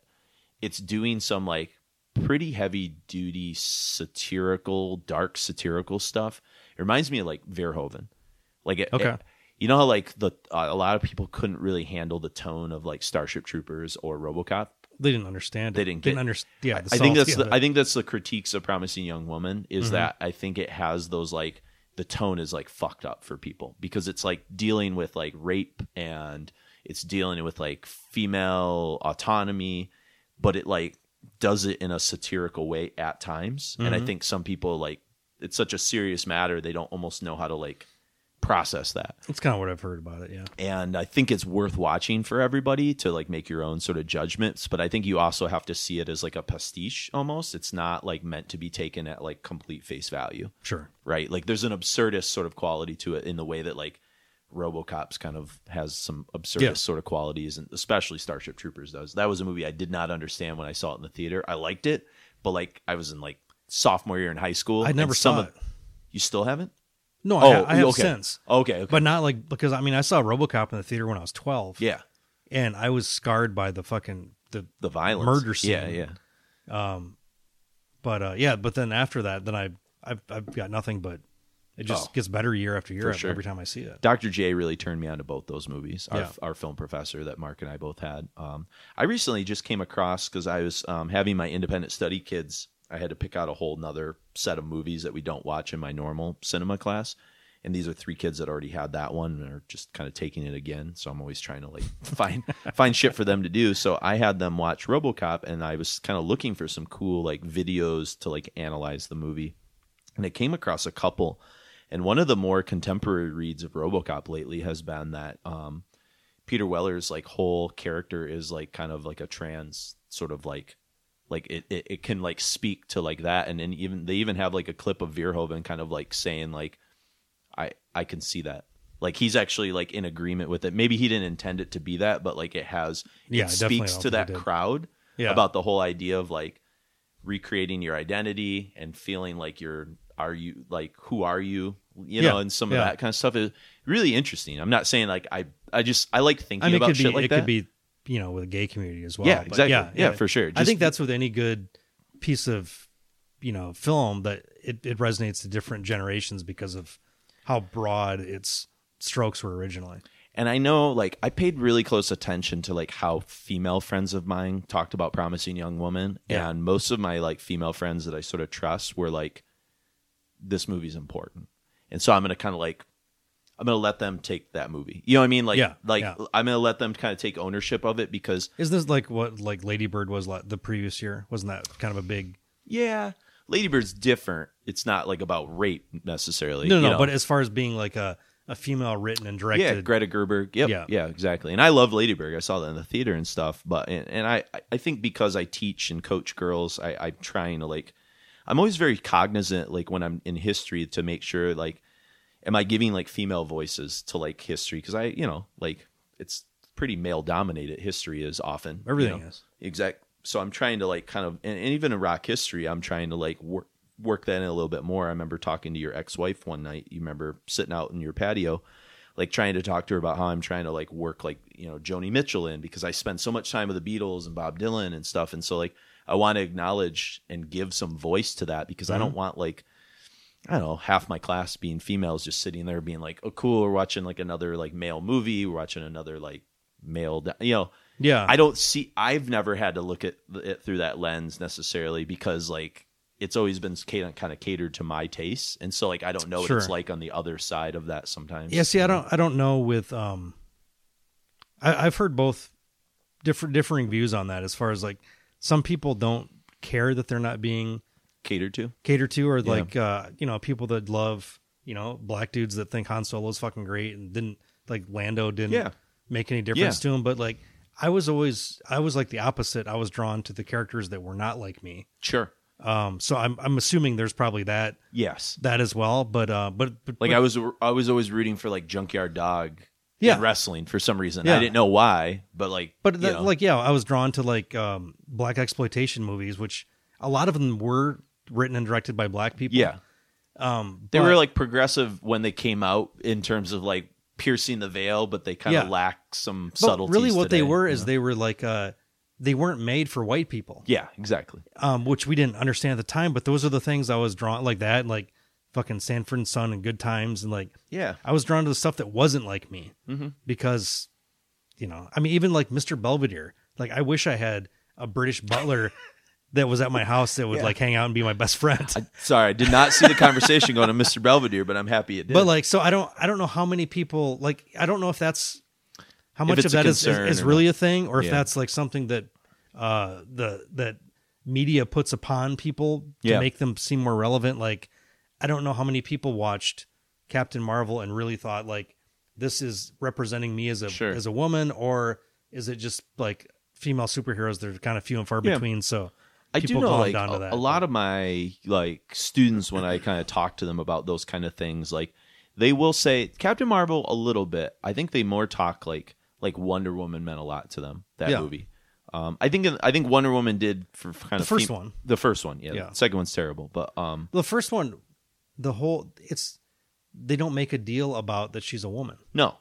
it's doing some like pretty heavy duty satirical, dark satirical stuff. It reminds me of like Verhoeven. Like it, you know how like a lot of people couldn't really handle the tone of like Starship Troopers or RoboCop. They didn't understand. Yeah, I think that's I think that's the critiques of Promising Young Woman is that I think it has those like. The tone is like fucked up for people because it's like dealing with like rape and it's dealing with like female autonomy, but it like does it in a satirical way at times. And I think some people like it's such a serious matter. They don't almost know how to like process that. That's kind of what I've heard about it. Yeah. And I think it's worth watching for everybody to like make your own sort of judgments. But I think you also have to see it as like a pastiche almost. It's not like meant to be taken at like complete face value. Sure. Right. Like there's an absurdist sort of quality to it in the way that like RoboCop's kind of has some absurdist sort of qualities, and especially Starship Troopers does. That was a movie I did not understand when I saw it in the theater. I liked it, but like I was in like sophomore year in high school. I never saw it. You still haven't? No, I have since. Okay. But not like, because I mean, I saw RoboCop in the theater when I was 12. Yeah. And I was scarred by the fucking, the violence. Murder scene. Yeah, yeah. But then after that, then I've got nothing, but it just gets better year after year every time I see it. Dr. J really turned me on to both those movies. Our film professor that Mark and I both had. I recently just came across, because I was having my independent study kids, I had to pick out a whole nother set of movies that we don't watch in my normal cinema class. And these are three kids that already had that one and are just kind of taking it again. So I'm always trying to like find shit for them to do. So I had them watch RoboCop, and I was kind of looking for some cool like videos to like analyze the movie. And I came across a couple. And one of the more contemporary reads of RoboCop lately has been that Peter Weller's like whole character is like kind of like a trans sort of like it can like speak to like that. And then they even have like a clip of Verhoeven kind of like saying like, I can see that. Like he's actually like in agreement with it. Maybe he didn't intend it to be that, but like it speaks to that crowd about the whole idea of like recreating your identity and feeling like who are you know, and some of that kind of stuff is really interesting. I'm not saying like, I like thinking about shit like that. It could be, you know, with the gay community as well. Yeah, exactly. But yeah, for sure. I think that's with any good piece of, you know, film that it resonates to different generations because of how broad its strokes were originally. And I know, like, I paid really close attention to, like, how female friends of mine talked about Promising Young Woman. Yeah. And most of my, like, female friends that I sort of trust were like, this movie's important. And so I'm going to kind of, like, I'm going to let them take that movie. You know what I mean? I'm going to let them kind of take ownership of it because... Is this like what like Lady Bird was like the previous year? Wasn't that kind of a big... Yeah. Lady Bird's different. It's not like about rape necessarily. No, but as far as being like a female written and directed... Yeah, Greta Gerberg. Yep. Yeah, exactly. And I love Lady Bird. I saw that in the theater and stuff. But and I think because I teach and coach girls, I'm trying to like... I'm always very cognizant like when I'm in history to make sure like... Am I giving like female voices to like history? Because it's pretty male dominated. History is often everything is exact. So I'm trying to like kind of, and even in rock history, I'm trying to like work that in a little bit more. I remember talking to your ex-wife one night. You remember sitting out in your patio, like trying to talk to her about how I'm trying to like work like Joni Mitchell in because I spend so much time with the Beatles and Bob Dylan and stuff, and so like I want to acknowledge and give some voice to that because I don't want like. I don't know, half my class being females just sitting there being like, oh, cool, we're watching like another like male movie. We're watching another like male, Yeah. I've never had to look at it through that lens necessarily because like it's always been kind of catered to my tastes. And so like, I don't know what it's like on the other side of that sometimes. Yeah. See, I don't know with, I've heard both differing views on that as far as like some people don't care that they're not being catered to or like people that love black dudes that think Han Solo's fucking great and didn't like Lando didn't make any difference to him, but like I was like the opposite. I was drawn to the characters that were not like me. Sure. So I'm assuming there's probably that. Yes. That as well, but I was always rooting for like Junkyard Dog in wrestling for some reason. I didn't know why, but I was drawn to like black exploitation movies, which a lot of them were written and directed by black people. Yeah. They were like progressive when they came out in terms of like piercing the veil, but they kind of lack some subtleties. Really what they were is they were like, they weren't made for white people. Yeah, exactly. Which we didn't understand at the time, but those are the things I was drawn like that. And like fucking Sanford and Son and Good Times. And like, I was drawn to the stuff that wasn't like me because, even like Mr. Belvedere, like I wish I had a British butler that was at my house that would like hang out and be my best friend. I did not see the conversation going to Mr. Belvedere, but I'm happy it did. But like, so I don't know how many people like, I don't know if that's how much of that is really a thing or if that's like something that, that media puts upon people to make them seem more relevant. Like, I don't know how many people watched Captain Marvel and really thought like, this is representing me as a woman, or is it just like female superheroes? They're kind of few and far between. So, I do know like a lot of my like students when I kind of talk to them about those kind of things, like they will say Captain Marvel a little bit. I think they more talk like Wonder Woman meant a lot to them, that movie. I think Wonder Woman did for kind of the first one. The first one, The second one's terrible, but the first one, they don't make a deal about that she's a woman. No,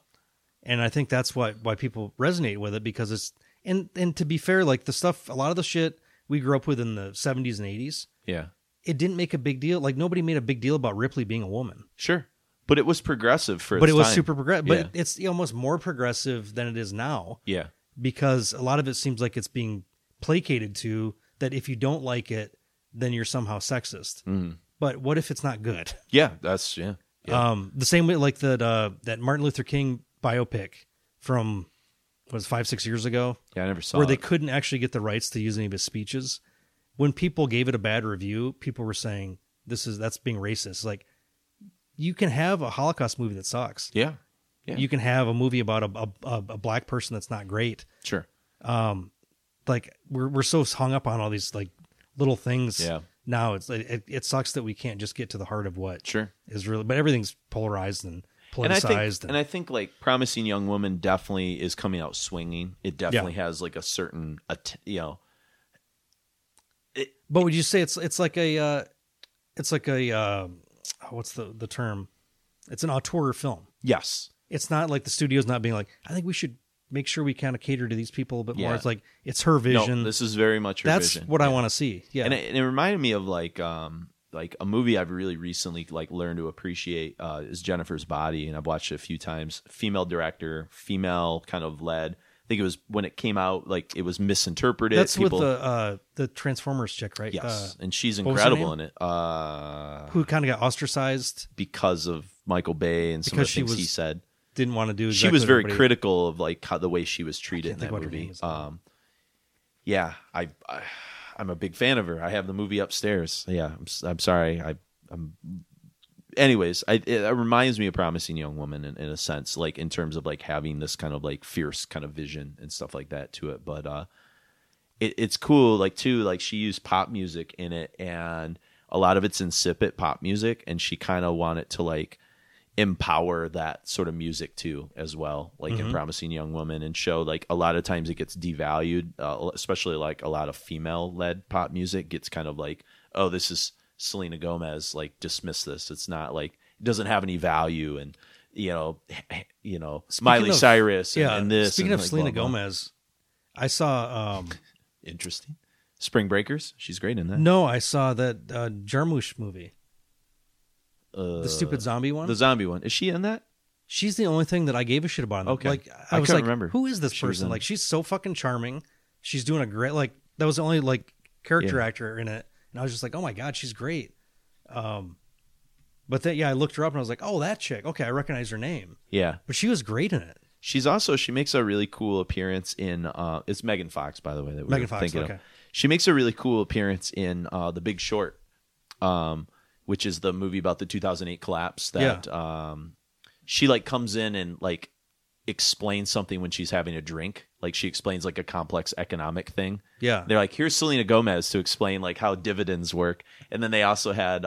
and I think that's why people resonate with it because it's and to be fair, like the stuff, a lot of the shit we grew up with in the 70s and 80s. Yeah. It didn't make a big deal. Like nobody made a big deal about Ripley being a woman. Sure. But it was progressive for its time. But it was super progressive. Yeah. But it's almost more progressive than it is now. Yeah. Because a lot of it seems like it's being placated to that if you don't like it, then you're somehow sexist. Mm. But what if it's not good? Yeah. That's, yeah. The same way like that Martin Luther King biopic from... was 5-6 years ago? Yeah, I never saw it. Where they couldn't actually get the rights to use any of his speeches. When people gave it a bad review, people were saying that's being racist. Like, you can have a Holocaust movie that sucks. Yeah, yeah. You can have a movie about a black person that's not great. Sure. Like we're so hung up on all these like little things. Yeah. Now it sucks that we can't just get to the heart of what is really. But everything's polarized and. And I think like Promising Young Woman definitely is coming out swinging. It definitely has like a certain, But would you say it's like a what's the term? It's an auteur film. Yes. It's not like the studio's not being like, I think we should make sure we kind of cater to these people a bit more. It's like, it's her vision. No, this is very much her vision. That's what I want to see. Yeah. And it reminded me of like a movie I've really recently like learned to appreciate is Jennifer's Body. And I've watched it a few times, female director, female kind of led. I think it was when it came out, like it was misinterpreted. That's people... with the Transformers chick, right? Yes. And she's incredible in it. Who kind of got ostracized because of Michael Bay and some because of the things he said. Didn't want to do. Exactly, she was very critical of like how the way she was treated in that movie. Yeah, I'm a big fan of her. I have the movie upstairs. Yeah, I'm sorry. I'm. Anyways, it reminds me of Promising Young Woman in a sense, like in terms of like having this kind of like fierce kind of vision and stuff like that to it. But it's cool, like too, like she used pop music in it, and a lot of it's insipid pop music, and she kind of wanted to like empower that sort of music too as well, like in Promising Young Woman, and show like a lot of times it gets devalued, especially like a lot of female-led pop music gets kind of like, oh, this is Selena Gomez, like dismiss this, it's not like, it doesn't have any value, and you know Miley Cyrus and this. Speaking of like, Selena Gomez, I saw interesting Spring Breakers, she's great in that. No, I saw that Jarmusch movie. The stupid zombie one? The zombie one. Is she in that? She's the only thing that I gave a shit about. Okay. Like, I was like, remember. Who is this person? Like, she's so fucking charming. She's doing a great, like, that was the only, like, character actor in it. And I was just like, oh my God, she's great. But then, yeah, I looked her up and I was like, oh, that chick. Okay, I recognize her name. Yeah. But she was great in it. She's also, she makes a really cool appearance in, it's Megan Fox, by the way. That we Megan Fox, thinking okay. Of. She makes a really cool appearance in The Big Short. Which is the movie about the 2008 collapse that she like comes in and like explains something when she's having a drink. Like she explains like a complex economic thing. Yeah. They're like, here's Selena Gomez to explain like how dividends work. And then they also had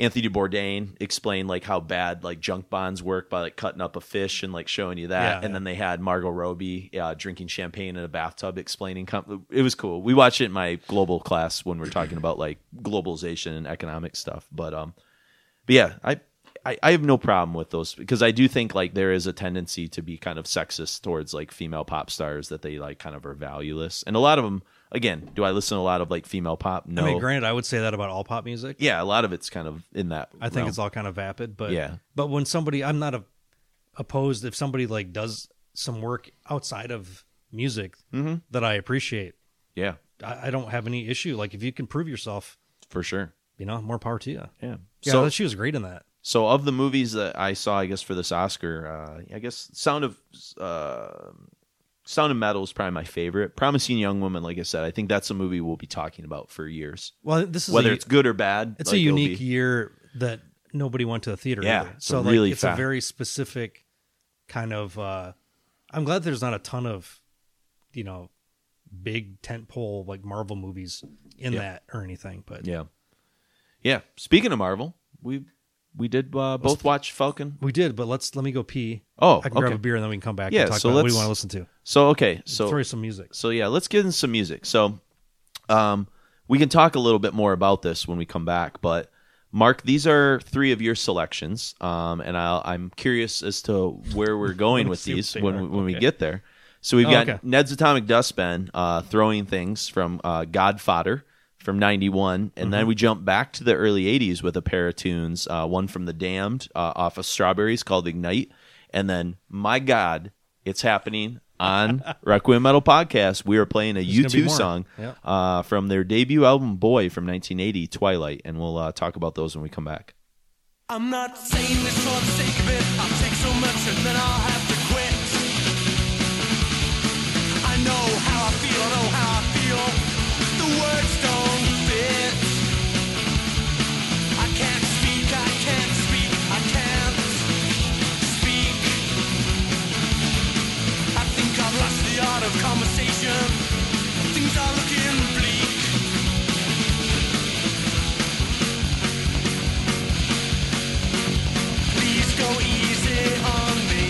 Anthony Bourdain explain like how bad like junk bonds work by like cutting up a fish and like showing you that. Yeah, and then they had Margot Robbie drinking champagne in a bathtub explaining. It was cool. We watched it in my global class when we're talking about like globalization and economic stuff. But yeah, I have no problem with those, because I do think like there is a tendency to be kind of sexist towards like female pop stars, that they like kind of are valueless. And a lot of them, again, do I listen to a lot of like female pop? No. I mean, granted, I would say that about all pop music. Yeah, a lot of it's kind of in that I think realm. It's all kind of vapid, but yeah. But when somebody, I'm not opposed if somebody like does some work outside of music that I appreciate. Yeah. I don't have any issue. Like if you can prove yourself. For sure. You know, more power to you. Yeah. Yeah, so, she was great in that. So of the movies that I saw, I guess for this Oscar, I guess Sound of Metal is probably my favorite. Promising Young Woman, like I said, I think that's a movie we'll be talking about for years. Well, this is whether it's good or bad. It's like a unique year that nobody went to the theater. Yeah, either. So like really it's a very specific kind of. I'm glad there's not a ton of, you know, big tentpole like Marvel movies in that or anything. But yeah. Speaking of Marvel, we did both watch Falcon. We did, but let me go pee. Oh, I can grab a beer and then we can come back and talk about what we want to listen to. So, okay. So throw some music. So, yeah, let's get in some music. So we can talk a little bit more about this when we come back. But, Mark, these are three of your selections. And I'm curious as to where we're going with these when we get there. So we've got Ned's Atomic Dustbin, Throwing Things from Godfather. From 91, and then we jump back to the early 80s with a pair of tunes, one from The Damned off of Strawberries called Ignite, and then, my God, it's happening on Requiem Metal Podcast. We are playing a U2 song from their debut album, Boy, from 1980, Twilight, and we'll talk about those when we come back. I'm not saying this for the sake of it. I'll take so much and then I'll have to quit. I know how I feel, I know how I feel. The words don't. Of conversation, things are looking bleak. Please go easy on me.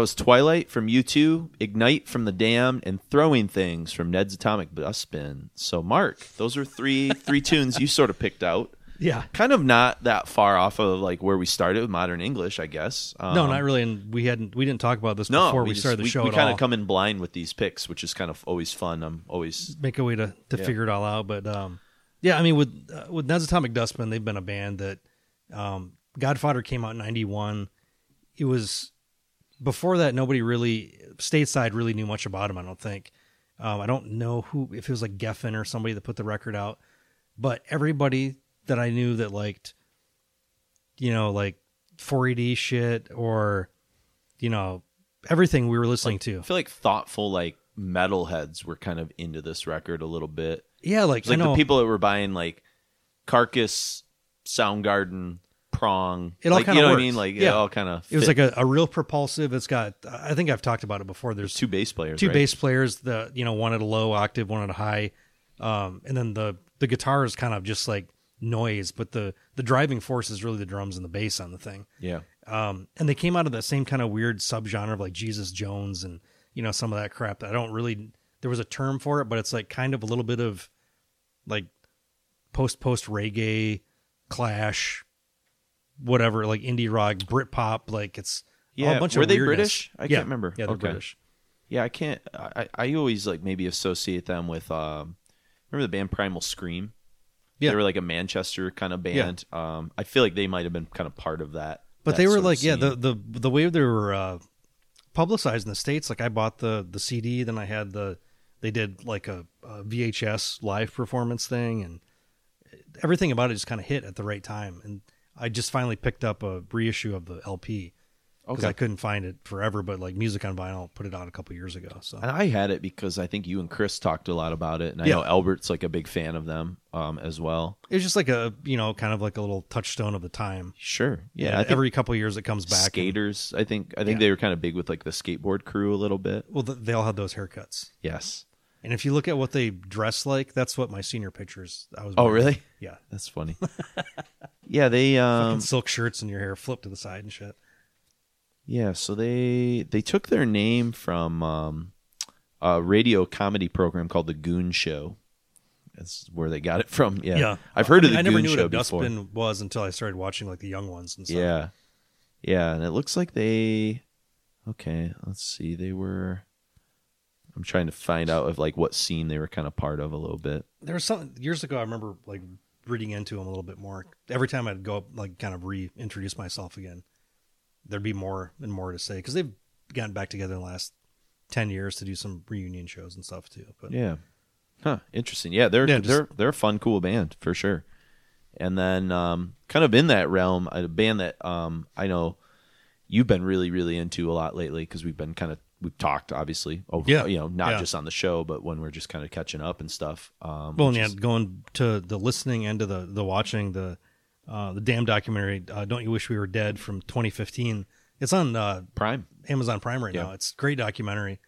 was Twilight from U2, Ignite from The Damned, and Throwing Things from Ned's Atomic Dust Bin. So, Mark, those are three tunes you sort of picked out. Yeah. Kind of not that far off of like where we started with Modern English, I guess. No, not really. And we didn't talk about this before we started the show at all. We kind of come in blind with these picks, which is kind of always fun. I'm always... Make a way to figure it all out. But yeah, I mean, with Ned's Atomic Dust Bin, they've been a band that Godfather came out in 91. It was... Before that, nobody really, stateside, really knew much about him, I don't think. I don't know who, if it was like Geffen or somebody that put the record out. But everybody that I knew that liked, you know, like 4AD shit or, you know, everything we were listening to. I feel like thoughtful, like, metalheads were kind of into this record a little bit. Yeah, like the people that were buying, like, Carcass, Soundgarden, Prong. It all like, kind of, you know, works. What I mean? Like, yeah. It all kind of fit. It was like a real propulsive. It's got, I think I've talked about it before. There's two bass players. Two right? bass players, the, you know, one at a low octave, one at a high. And then the guitar is kind of just like noise, but the driving force is really the drums and the bass on the thing. Yeah. And they came out of that same kind of weird subgenre of like Jesus Jones and, you know, some of that crap. I don't really, there was a term for it, but it's like kind of a little bit of like post reggae, Clash, whatever, like indie rock, Britpop, like it's yeah. a bunch were of they weirdness. British? I can't remember. Yeah, they're okay. British. Yeah, I can't. I always like maybe associate them with. Remember the band Primal Scream? Yeah, they were like a Manchester kind of band. Yeah. I feel like they might have been kind of part of that. But they were like, yeah, the way they were publicized in the States. Like I bought the CD, then I had they did like a VHS live performance thing, and everything about it just kind of hit at the right time and. I just finally picked up a reissue of the LP because I couldn't find it forever, but like Music on Vinyl put it out a couple years ago. So and I had it because I think you and Chris talked a lot about it, and I know Albert's like a big fan of them as well. It was just like a kind of like a little touchstone of the time. Sure, yeah. I think every couple of years it comes back. Skaters, and, I think they were kind of big with like the skateboard crew a little bit. Well, they all had those haircuts. Yes. And if you look at what they dress like, that's what my senior pictures. I was. Oh, wearing. Really? Yeah, that's funny. Yeah, they fucking silk shirts and your hair flipped to the side and shit. Yeah, so they took their name from a radio comedy program called The Goon Show. That's where they got it from. Yeah. I've heard of the Goon Show. I never knew what a dustbin was until I started watching like the young ones and stuff. Yeah, yeah, and it looks like they. Okay, let's see. They were. I'm trying to find out what scene they were kind of part of a little bit. There was something years ago. I remember like reading into them a little bit more. Every time I'd go up, like kind of reintroduce myself again, there'd be more and more to say because they've gotten back together in the last 10 years to do some reunion shows and stuff too. But yeah, huh? Interesting. Yeah, they're a fun, cool band for sure. And then kind of in that realm, a band that I know you've been really, really into a lot lately because we've talked obviously over, not just on the show, but when we're just kind of catching up and stuff. Going to the listening and to the watching the Damn documentary, Don't You Wish We Were Dead from 2015. It's on Prime, Amazon Prime right now. It's a great documentary.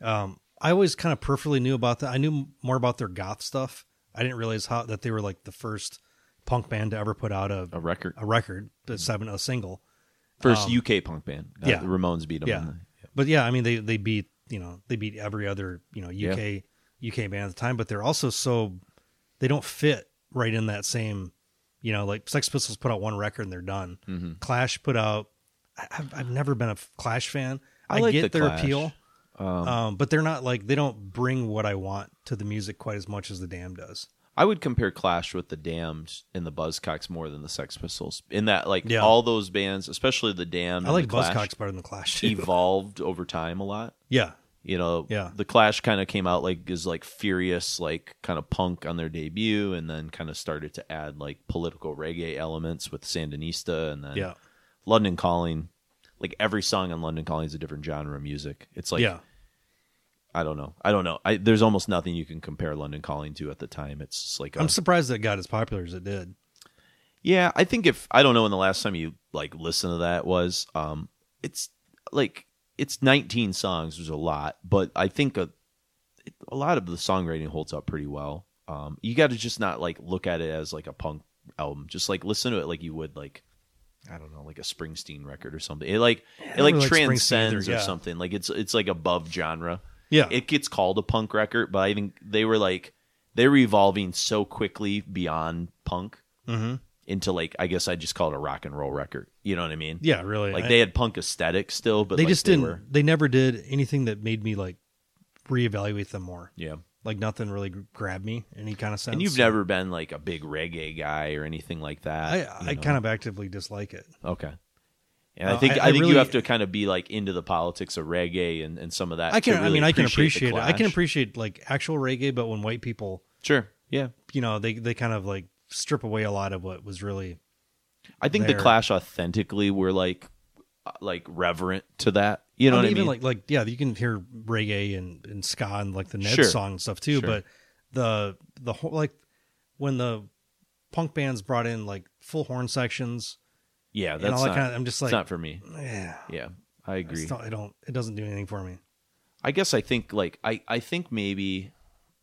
I always kind of peripherally knew about that. I knew more about their goth stuff. I didn't realize that they were like the first punk band to ever put out a record, a single. First UK punk band. The Ramones beat them. Yeah. But yeah, I mean they beat every other UK band at the time, but they're also they don't fit right in that same like Sex Pistols put out one record and they're done. Mm-hmm. Clash put out. I've never been a Clash fan. I like get their Clash. Appeal, but they're not like they don't bring what I want to the music quite as much as the Damned does. I would compare Clash with the Damned and the Buzzcocks more than the Sex Pistols. In that, all those bands, especially the Damned, I like Buzzcocks better than the Clash. Too. Evolved over time a lot. Yeah, the Clash kind of came out like furious, like kind of punk on their debut, and then kind of started to add like political reggae elements with Sandinista, and then London Calling. Like every song on London Calling is a different genre of music. It's like. Yeah. I don't know. There's almost nothing you can compare London Calling to at the time. It's just like I'm surprised that it got as popular as it did. Yeah, I think I don't know when the last time you like listened to that was. It's like it's 19 songs, which is a lot, but I think a lot of the songwriting holds up pretty well. You got to just not like look at it as like a punk album. Just like listen to it like you would like I don't know, like a Springsteen record or something. It transcends or something. Like it's like above genre. Yeah. It gets called a punk record, but I think they were like, they're evolving so quickly beyond punk into like, I guess I just call it a rock and roll record. You know what I mean? Yeah, really. Like they had punk aesthetic still, but they like just didn't, they never did anything that made me like reevaluate them more. Yeah. Like nothing really grabbed me in any kind of sense. And you've never been like a big reggae guy or anything like that. I kind of actively dislike it. Okay. And no, I think really, you have to kind of be like into the politics of reggae and some of that. I can appreciate it. I can appreciate like actual reggae, but when white people, sure, yeah, you know, they kind of like strip away a lot of what was really. I think there. The Clash authentically were like reverent to that. You know, what I mean? Like yeah, you can hear reggae and ska and like the Ned song and stuff too. Sure. But the whole like when the punk bands brought in like full horn sections, yeah, that's all not, that kind of, I'm just like, it's not for me. Yeah, I agree. It doesn't do anything for me. I guess I think like I think maybe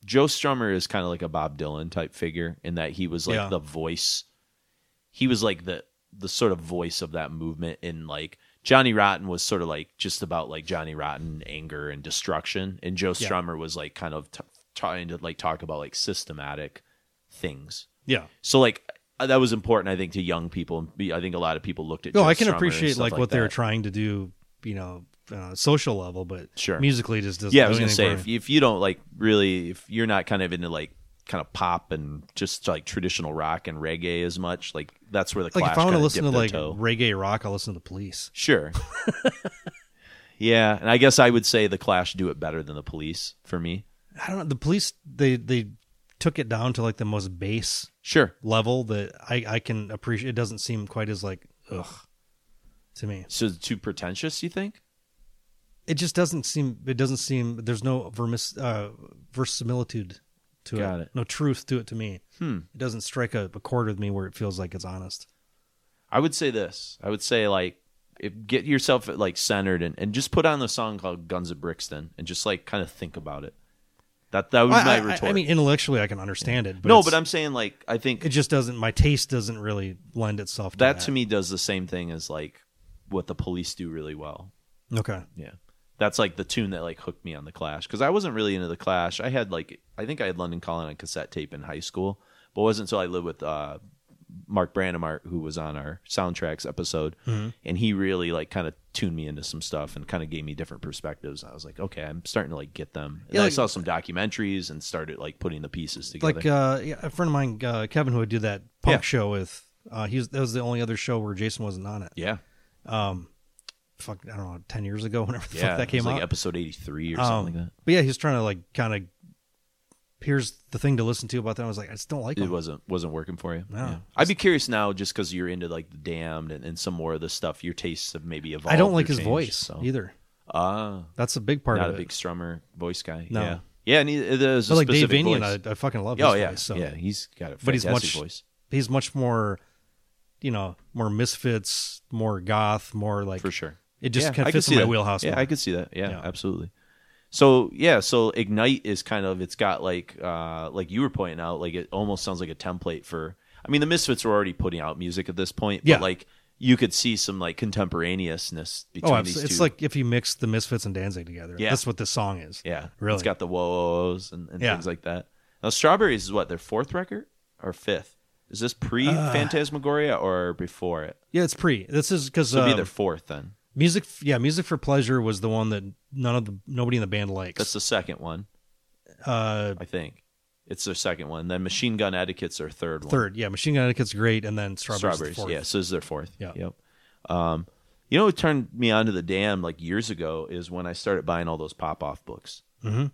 Joe Strummer is kind of like a Bob Dylan type figure in that he was like the voice. He was like the sort of voice of that movement in like. Johnny Rotten was sort of like just about like Johnny Rotten anger and destruction, and Joe Strummer was like kind of trying to like talk about like systematic things. Yeah. So like that was important, I think, to young people. I think a lot of people looked at. Joe Strummer can appreciate like what they were trying to do, you know, on a social level, but musically it just doesn't. Yeah, I was gonna say if you don't like really, if you're not kind of into like kind of pop and just like traditional rock and reggae as much, like that's where the Clash. Like if I want to listen to like reggae rock, I'll listen to the Police. Sure. Yeah, and I guess I would say the Clash do it better than the Police for me. I don't know. The Police they took it down to like the most base level that I can appreciate. It doesn't seem quite as like to me. So it's too pretentious, you think? It just doesn't seem. It doesn't seem. There's no verisimilitude. Got it. No truth to it to me. It doesn't strike a chord with me where it feels like it's honest. I would say this. I would say like get yourself like centered and just put on the song called Guns of Brixton and just like kind of think about it. That would be my retort. I mean intellectually I can understand it. But but I'm saying like I think it just doesn't. My taste doesn't really lend itself to that. That to me does the same thing as like what the Police do really well. Okay. Yeah. That's like the tune that like hooked me on the Clash because I wasn't really into the Clash. I had like I think I had London Calling on cassette tape in high school, but it wasn't until I lived with Mark Brandemart, who was on our soundtracks episode, and he really like kind of tuned me into some stuff and kind of gave me different perspectives. I was like, okay, I'm starting to like get them. And yeah, I saw some documentaries and started like putting the pieces together. Like a friend of mine, Kevin, who I did that punk show with, that was the only other show where Jason wasn't on it. Yeah. Fuck, I don't know, 10 years ago, whenever the fuck that came out. Like episode 83 or something like that. But yeah, he was trying to like kind of, here's the thing to listen to about that. I was like, I just don't like it. It wasn't working for you. No. Yeah. I'd be curious now just because you're into like The Damned and some more of the stuff. Your tastes have maybe evolved. I don't like his voice either. That's a big part of it. Not a big Strummer voice guy. No. Yeah. Yeah, and there's a like specific Dave Vanian, voice. I fucking love his voice. So. Yeah, he's got a fantastic voice. He's much more, you know, more Misfits, more goth, more like. For sure. It just kind of fits in my wheelhouse. Yeah, I could see that. Yeah, absolutely. So, so Ignite is kind of, it's got like you were pointing out, like it almost sounds like a template for, I mean, the Misfits were already putting out music at this point, but like you could see some like contemporaneousness between these two. It's like if you mix the Misfits and Danzig together. Yeah. That's what this song is. Yeah. Really. It's got the woos and things like that. Now, Strawberries is what, their fourth record or fifth? Is this pre-Phantasmagoria or before it? Yeah, it's pre. This is because... It'll be their fourth then. Music for Pleasure was the one that nobody in the band likes. That's the second one. I think it's their second one. Then Machine Gun Etiquette's their third one. Machine Gun Etiquette's great, and then Strawberries. The fourth. Yeah, so this is their fourth. Yeah. Yep. You know what turned me on to The Damned like years ago is when I started buying all those pop-off books. Mm-hmm.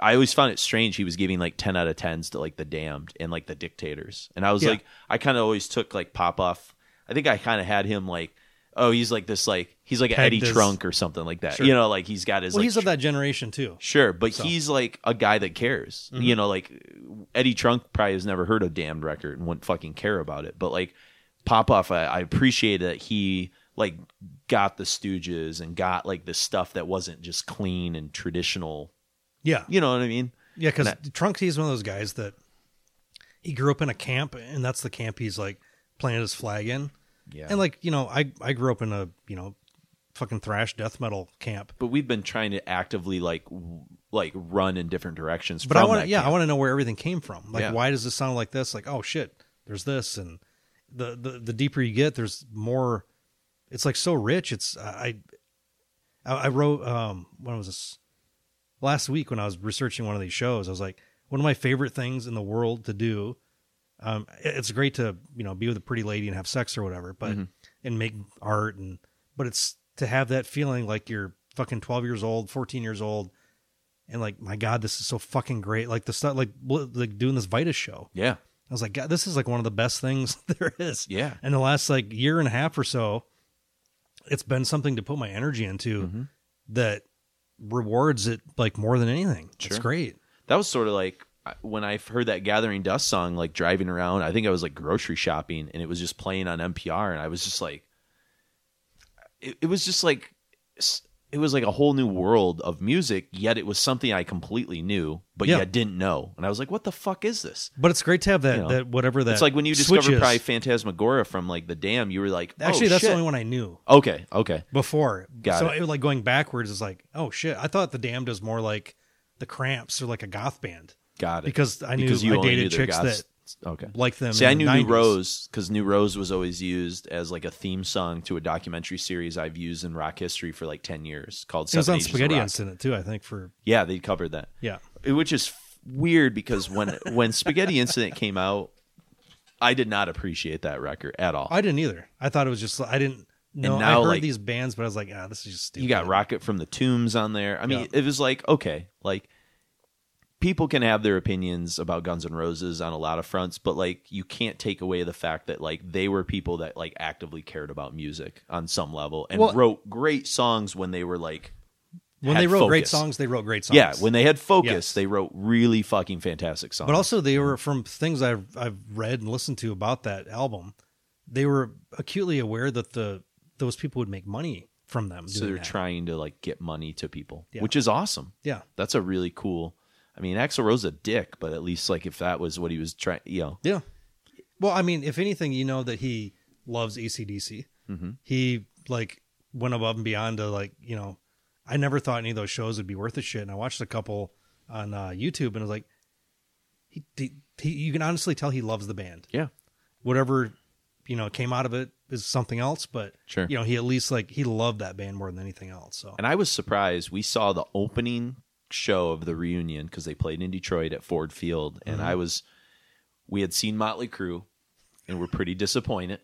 I always found it strange he was giving like 10 out of 10s to like The Damned and like The Dictators, and I was like, I kind of always took like pop-off. I think I kind of had him like. Oh, he's like this, like he's like an Eddie Trunk or something like that. Sure. You know, like he's got his. Well, like, he's of that generation too. Sure, but he's like a guy that cares. Mm-hmm. You know, like Eddie Trunk probably has never heard a Damned record and wouldn't fucking care about it. But like Popoff, I appreciate that he like got the Stooges and got like the stuff that wasn't just clean and traditional. Yeah, you know what I mean. Yeah, because Trunk, he's one of those guys that he grew up in a camp, and that's the camp he's like planted his flag in. Yeah. And like, you know, I grew up in a, you know, fucking thrash death metal camp. But we've been trying to actively like run in different directions. But I want to know where everything came from. Like, why does this sound like this? Like, oh shit, there's this. And the deeper you get, there's more. It's like so rich. It's, I wrote, when was this? Last week when I was researching one of these shows, I was like, one of my favorite things in the world to do. It's great to, you know, be with a pretty lady and have sex or whatever, but, and make art and, but it's to have that feeling like you're fucking 12 years old, 14 years old. And like, my God, this is so fucking great. Like the stuff, like doing this Vitus show. Yeah. I was like, God, this is like one of the best things there is. Yeah. And the last like year and a half or so, it's been something to put my energy into that rewards it like more than anything. Sure. It's great. That was sort of like when I heard that Gathering Dust song, like driving around, I think I was like grocery shopping and it was just playing on NPR. And I was just like, it was like a whole new world of music, yet it was something I completely knew, but yet didn't know. And I was like, what the fuck is this? But it's great to have that, you know, that whatever that. It's like when you discovered probably Phantasmagoria from like The Damn, you were like, oh, actually, that's shit. The only one I knew. Okay. Before. Got it. It was like going backwards is like, oh shit. I thought The Damn does more like the Cramps or like a goth band. Got it. Because I knew I dated chicks that liked them. See, I knew New Rose because New Rose was always used as like a theme song to a documentary series I've used in rock history for like 10 years called Seven Ages of Rock. It was on Spaghetti Incident too, I think. Yeah, they covered that. Yeah. Which is weird because when Spaghetti Incident came out, I did not appreciate that record at all. I didn't either. I thought it was just, I didn't know. And now, I heard like, these bands, but I was like, ah, this is just stupid. You got Rocket from the Tombs on there. I mean, it was like, okay, like, people can have their opinions about Guns N' Roses on a lot of fronts, but like you can't take away the fact that like they were people that like actively cared about music on some level and wrote great songs when they were like they wrote great songs. Yeah, when they had focus, they wrote really fucking fantastic songs. But also they were, from things I've read and listened to about that album, they were acutely aware that those people would make money from them. So they're trying to like get money to people, which is awesome. Yeah, that's a really cool. I mean, Axl Rose's a dick, but at least like if that was what he was trying, you know. Yeah. Well, I mean, if anything, you know that he loves AC/DC. Mm-hmm. He like went above and beyond to like, you know, I never thought any of those shows would be worth a shit. And I watched a couple on YouTube and I was like, you can honestly tell he loves the band. Yeah. Whatever, you know, came out of it is something else, but sure. You know, he at least like, he loved that band more than anything else. So. And I was surprised. We saw the opening show of the reunion because they played in Detroit at Ford Field, and we had seen Motley Crue and we're pretty disappointed.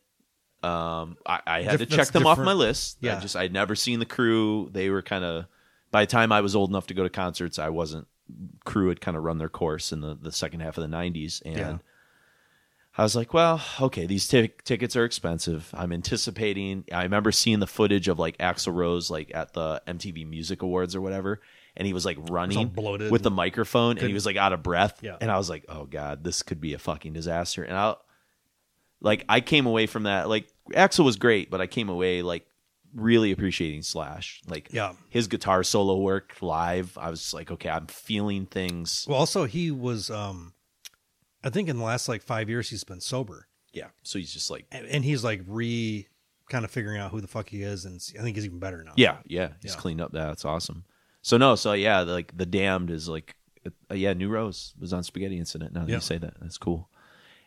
I had to check them off my list. Yeah, I'd never seen the Crue. They were kind of, by the time I was old enough to go to concerts, I wasn't. Crue had kind of run their course in the second half of the 90s, and I was like, well, okay, these tickets are expensive. I'm anticipating. I remember seeing the footage of like Axl Rose like at the MTV Music Awards or whatever. And he was like running with the microphone and he was like out of breath. Yeah. And I was like, oh God, this could be a fucking disaster. And I came away from that. Like Axl was great, but I came away like really appreciating Slash. Like his guitar solo work live. I was like, okay, I'm feeling things. Well, also he was, I think in the last like 5 years, he's been sober. Yeah. So he's just like, and he's like kind of figuring out who the fuck he is. And I think he's even better now. Yeah. Yeah. He's cleaned up. That's awesome. So like The Damned is like, New Rose was on Spaghetti Incident. Now that you say that, that's cool.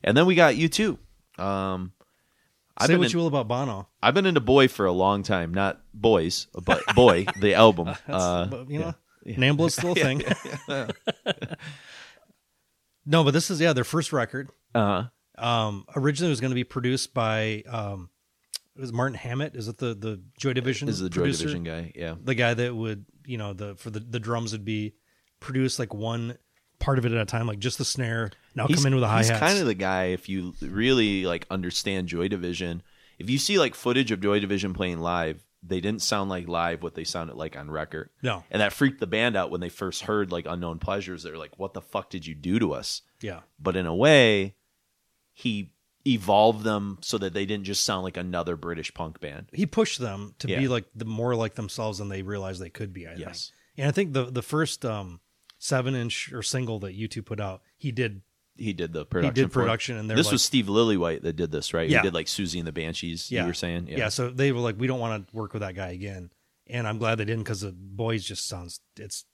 And then we got U2. Say what you will about Bono. I've been into Boy for a long time. Not boys, but Boy, the album. Nambla's little thing. No, but this is, their first record. Originally it was going to be produced by... it was Martin Hammett. Is it the Joy Division? Is the producer? Joy Division guy? Yeah, the guy that would the drums would be produced like one part of it at a time, like just the snare. Now come in with a hi-hats. He's kind of the guy. If you really like understand Joy Division, if you see like footage of Joy Division playing live, they didn't sound like live what they sounded like on record. No, and that freaked the band out when they first heard like Unknown Pleasures. They were like, "What the fuck did you do to us?" Yeah, but in a way, he evolve them so that they didn't just sound like another British punk band. He pushed them to be like the more like themselves than they realized they could be, I think. And I think the first 7-inch or single that U2 put out, he did he did the production. He did production, and this was Steve Lillywhite that did this, right? Yeah. He did like Susie and the Banshees. Yeah. You were saying, yeah. So they were like, we don't want to work with that guy again, and I'm glad they didn't, because the Boys just sounds it's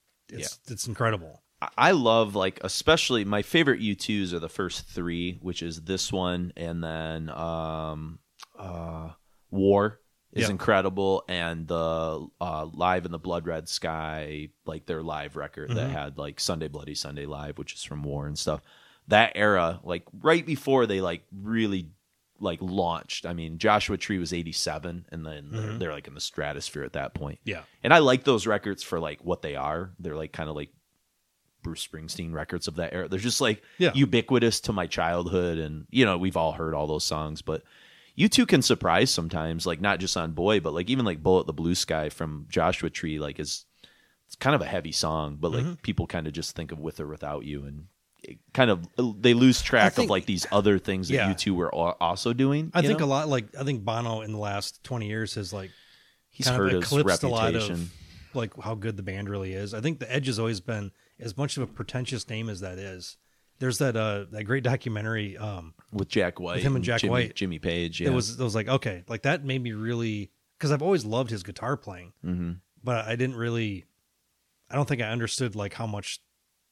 incredible. I love, like, especially my favorite U2s are the first three, which is this one, and then War is incredible, and the Live in the Blood Red Sky, like their live record that had like Sunday Bloody Sunday Live, which is from War and stuff. That era, like right before they like really like launched. I mean, Joshua Tree was 87, and then they're like in the stratosphere at that point. Yeah, and I like those records for like what they are. They're like kind of like Bruce Springsteen records of that era. They're just like ubiquitous to my childhood, and you know, we've all heard all those songs. But U2 can surprise sometimes, like not just on Boy, but like even like Bullet the Blue Sky from Joshua Tree, like is, it's kind of a heavy song, but like people kind of just think of With or Without You, and it kind of they lose track of like these other things that U2 were also doing. I think a lot, like I think Bono in the last 20 years has like he's kind of eclipsed a lot of like how good the band really is. I think The Edge has always been, as much of a pretentious name as that is, there's that that great documentary with Jack White, with him and Jack White, Jimmy Page. Yeah. It was like, okay, like that made me really, because I've always loved his guitar playing, but I don't think I understood like how much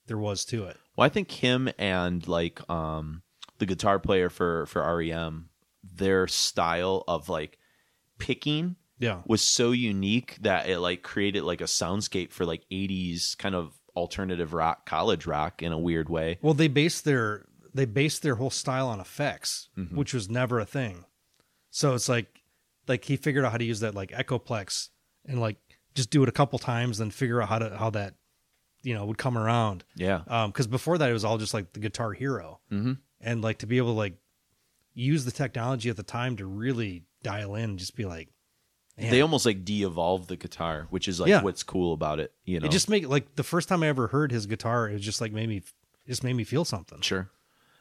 there was to it. Well, I think him and like the guitar player for REM, their style of like picking was so unique that it like created like a soundscape for like 80s kind of alternative rock, college rock in a weird way. Well, they based their whole style on effects, which was never a thing. So it's like he figured out how to use that like Echoplex and like just do it a couple times, then figure out how that you know would come around. Yeah. Because before that it was all just like the Guitar Hero, and like to be able to like use the technology at the time to really dial in, and just be like. Man. They almost like de-evolve the guitar, which is like what's cool about it. You know, it just made like the first time I ever heard his guitar, it just like made me feel something. Sure,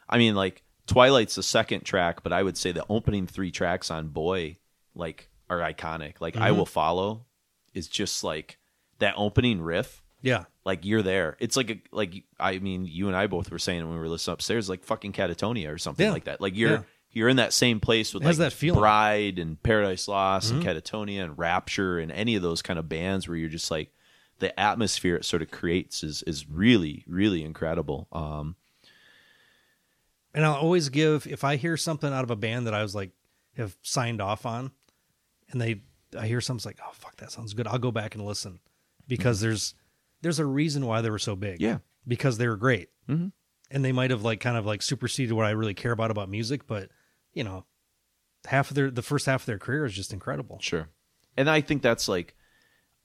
I mean like Twilight's the second track, but I would say the opening three tracks on Boy like are iconic. Like I Will Follow is just like that opening riff. Yeah, like you're there. It's like I mean, you and I both were saying when we were listening upstairs, like fucking Catatonia or something like that. Like you're. Yeah. You're in that same place with like that Bride and Paradise Lost and Catatonia and Rapture and any of those kind of bands where you're just like the atmosphere it sort of creates is really, really incredible. And I'll always give, if I hear something out of a band that I was like, have signed off on and I hear something's like, oh fuck, that sounds good. I'll go back and listen because there's a reason why they were so big. Yeah. Because they were great. Mm-hmm. And they might have like kind of like superseded what I really care about music, but you know, the first half of their career is just incredible. Sure. And I think that's like,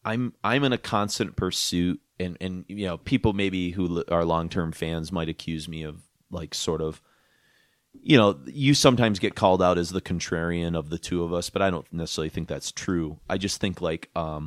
I'm in a constant pursuit and, you know, people maybe who are long-term fans might accuse me of like sort of, you know, you sometimes get called out as the contrarian of the two of us, but I don't necessarily think that's true. I just think like, I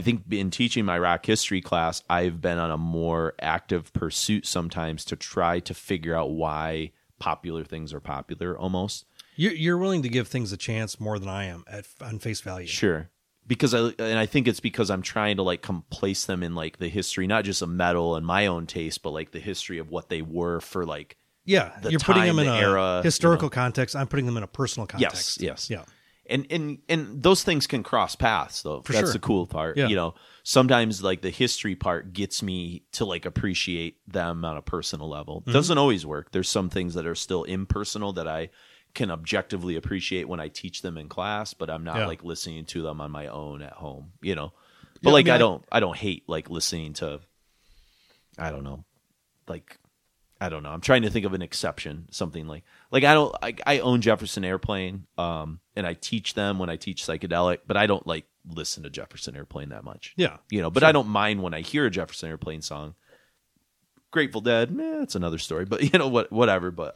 think in teaching my rock history class, I've been on a more active pursuit sometimes to try to figure out why popular things are popular almost. You're willing to give things a chance more than I am on face value. Sure. Because I think it's because I'm trying to like place them in like the history, not just a metal and my own taste, but like the history of what they were for like the you're time, putting them in the era, historical context. I'm putting them in a personal context. Yes. Yeah. And those things can cross paths though. For That's sure. The cool part. Yeah. You know, sometimes like the history part gets me to like appreciate them on a personal level. Doesn't always work. There's some things that are still impersonal that I can objectively appreciate when I teach them in class, but I'm not like listening to them on my own at home, you know. But like I, mean, I don't hate like listening to I don't know. I'm trying to think of an exception, something like I own Jefferson Airplane, and I teach them when I teach psychedelic, but I don't like listen to Jefferson Airplane that much. Yeah. You know, but sure. I don't mind when I hear a Jefferson Airplane song. Grateful Dead, that's another story, but you know whatever, but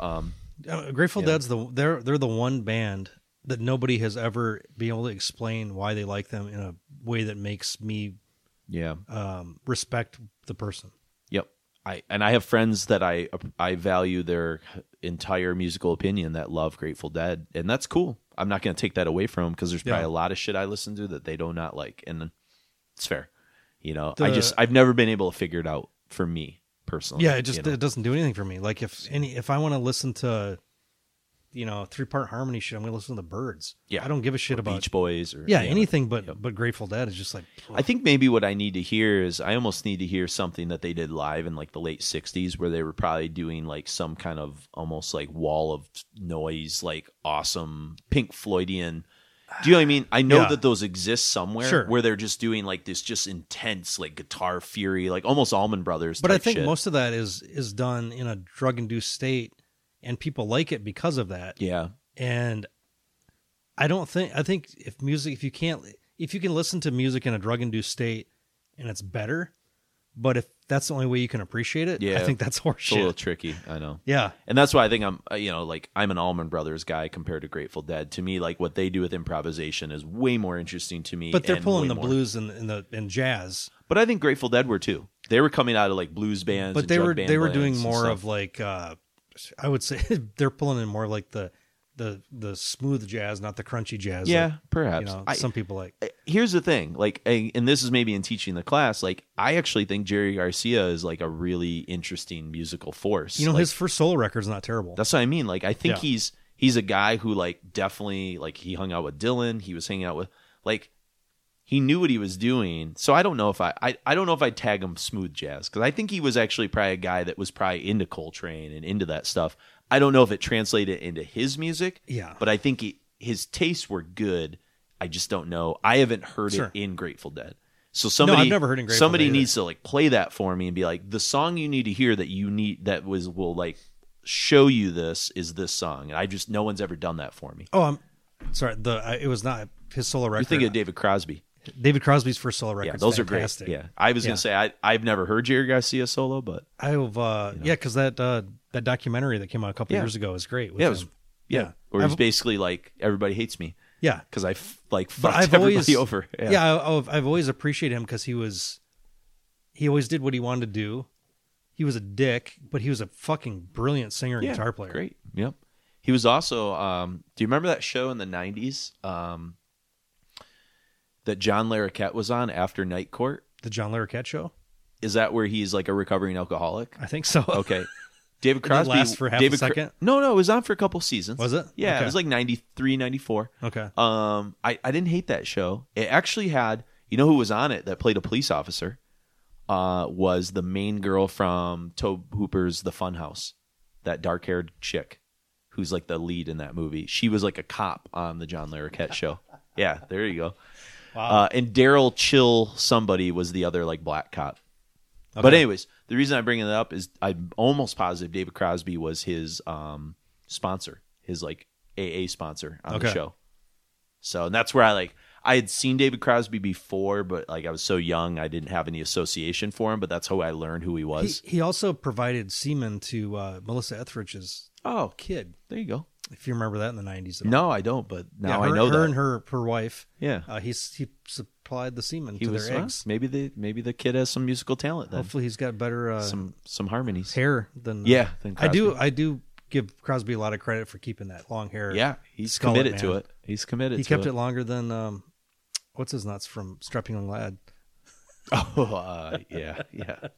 Grateful Dead's they're the one band that nobody has ever been able to explain why they like them in a way that makes me respect the person. I have friends that I value their entire musical opinion that love Grateful Dead, and that's cool. I'm not going to take that away from them because there's probably a lot of shit I listen to that they do not like, and it's fair. You know, I've never been able to figure it out for me. personally. Yeah, it doesn't do anything for me. Like if I want to listen to, three-part harmony shit, I'm going to listen to the Birds. Yeah. I don't give a shit about Beach Boys or anything but Grateful Dead is just like... Ugh. I think maybe what I need to hear is I almost need to hear something that they did live in like the late 60s where they were probably doing like some kind of almost like wall of noise, like awesome Pink Floydian... Do you know what I mean? I know that those exist somewhere where they're just doing like this just intense like guitar fury, like almost Allman Brothers type shit. But I think most of that is done in a drug-induced state. And people like it because of that. Yeah. And I think if you can listen to music in a drug-induced state and it's better, but if that's the only way you can appreciate it, I think that's horseshit. It's a little tricky, I know. Yeah. And that's why I think I'm an Allman Brothers guy compared to Grateful Dead. To me, like what they do with improvisation is way more interesting to me. But they're pulling the blues and jazz. But I think Grateful Dead were too. They were coming out of like blues bands. But they were doing more of like... I would say they're pulling in more like the smooth jazz, not the crunchy jazz. Yeah, like, perhaps. Some people like... Here's the thing, like, and this is maybe in teaching the class, like, I actually think Jerry Garcia is like a really interesting musical force. His first solo record's not terrible. That's what I mean. Like, I think he's a guy who like definitely like he hung out with Dylan. He was hanging out with like... He knew what he was doing, so I don't know if I don't know if I'd tag him smooth jazz, because I think he was actually probably a guy that was probably into Coltrane and into that stuff. I don't know if it translated into his music, but I think his tastes were good. I just don't know. I haven't heard it in Grateful Dead, so somebody... No, I've never heard in Grateful Dead either. Needs to like play that for me and be like, the song you need to hear that will like show you this is this song, and no one's ever done that for me. Oh, I'm sorry. It was not his solo record. You think of David Crosby. David Crosby's first solo records. Yeah, those fantastic. Are great. Yeah, I was going to say I've never heard Jerry Garcia solo, but I've because that documentary that came out a couple years ago was great. Yeah, where he's basically like, everybody hates me. Yeah, because I fucked everybody over. Yeah, I've always appreciated him because he always did what he wanted to do. He was a dick, but he was a fucking brilliant singer and guitar player. Great. Yep. He was also... do you remember that show in the 90s? That John Larroquette was on after Night Court. The John Larroquette show? Is that where he's like a recovering alcoholic? I think so. Okay. David Crosby... Did it last for a second? No, it was on for a couple seasons. Was it? Yeah, okay. It was like 93, 94. Okay. I didn't hate that show. It actually had... You know who was on it that played a police officer? Was the main girl from Tobe Hooper's The Funhouse. That dark-haired chick who's like the lead in that movie. She was like a cop on the John Larroquette show. Yeah, there you go. Wow. And Daryl Chill somebody was the other like black cop. Okay. But anyways, the reason I'm bringing it up is I'm almost positive David Crosby was his sponsor, his like AA sponsor on the show. So, and that's where I had seen David Crosby before, but like I was so young, I didn't have any association for him, but that's how I learned who he was. He also provided semen to Melissa Etheridge's kid. There you go. If you remember that in the 90s. No, I don't, but now I know that. Her and her wife, he supplied the semen to their eggs. Maybe the kid has some musical talent then. Hopefully he's got better... some harmonies. Hair than... Yeah, than Crosby. I do give Crosby a lot of credit for keeping that long hair. Yeah, he's committed to it. He's committed to it. He kept it longer than... what's his nuts from Strapping Young Lad?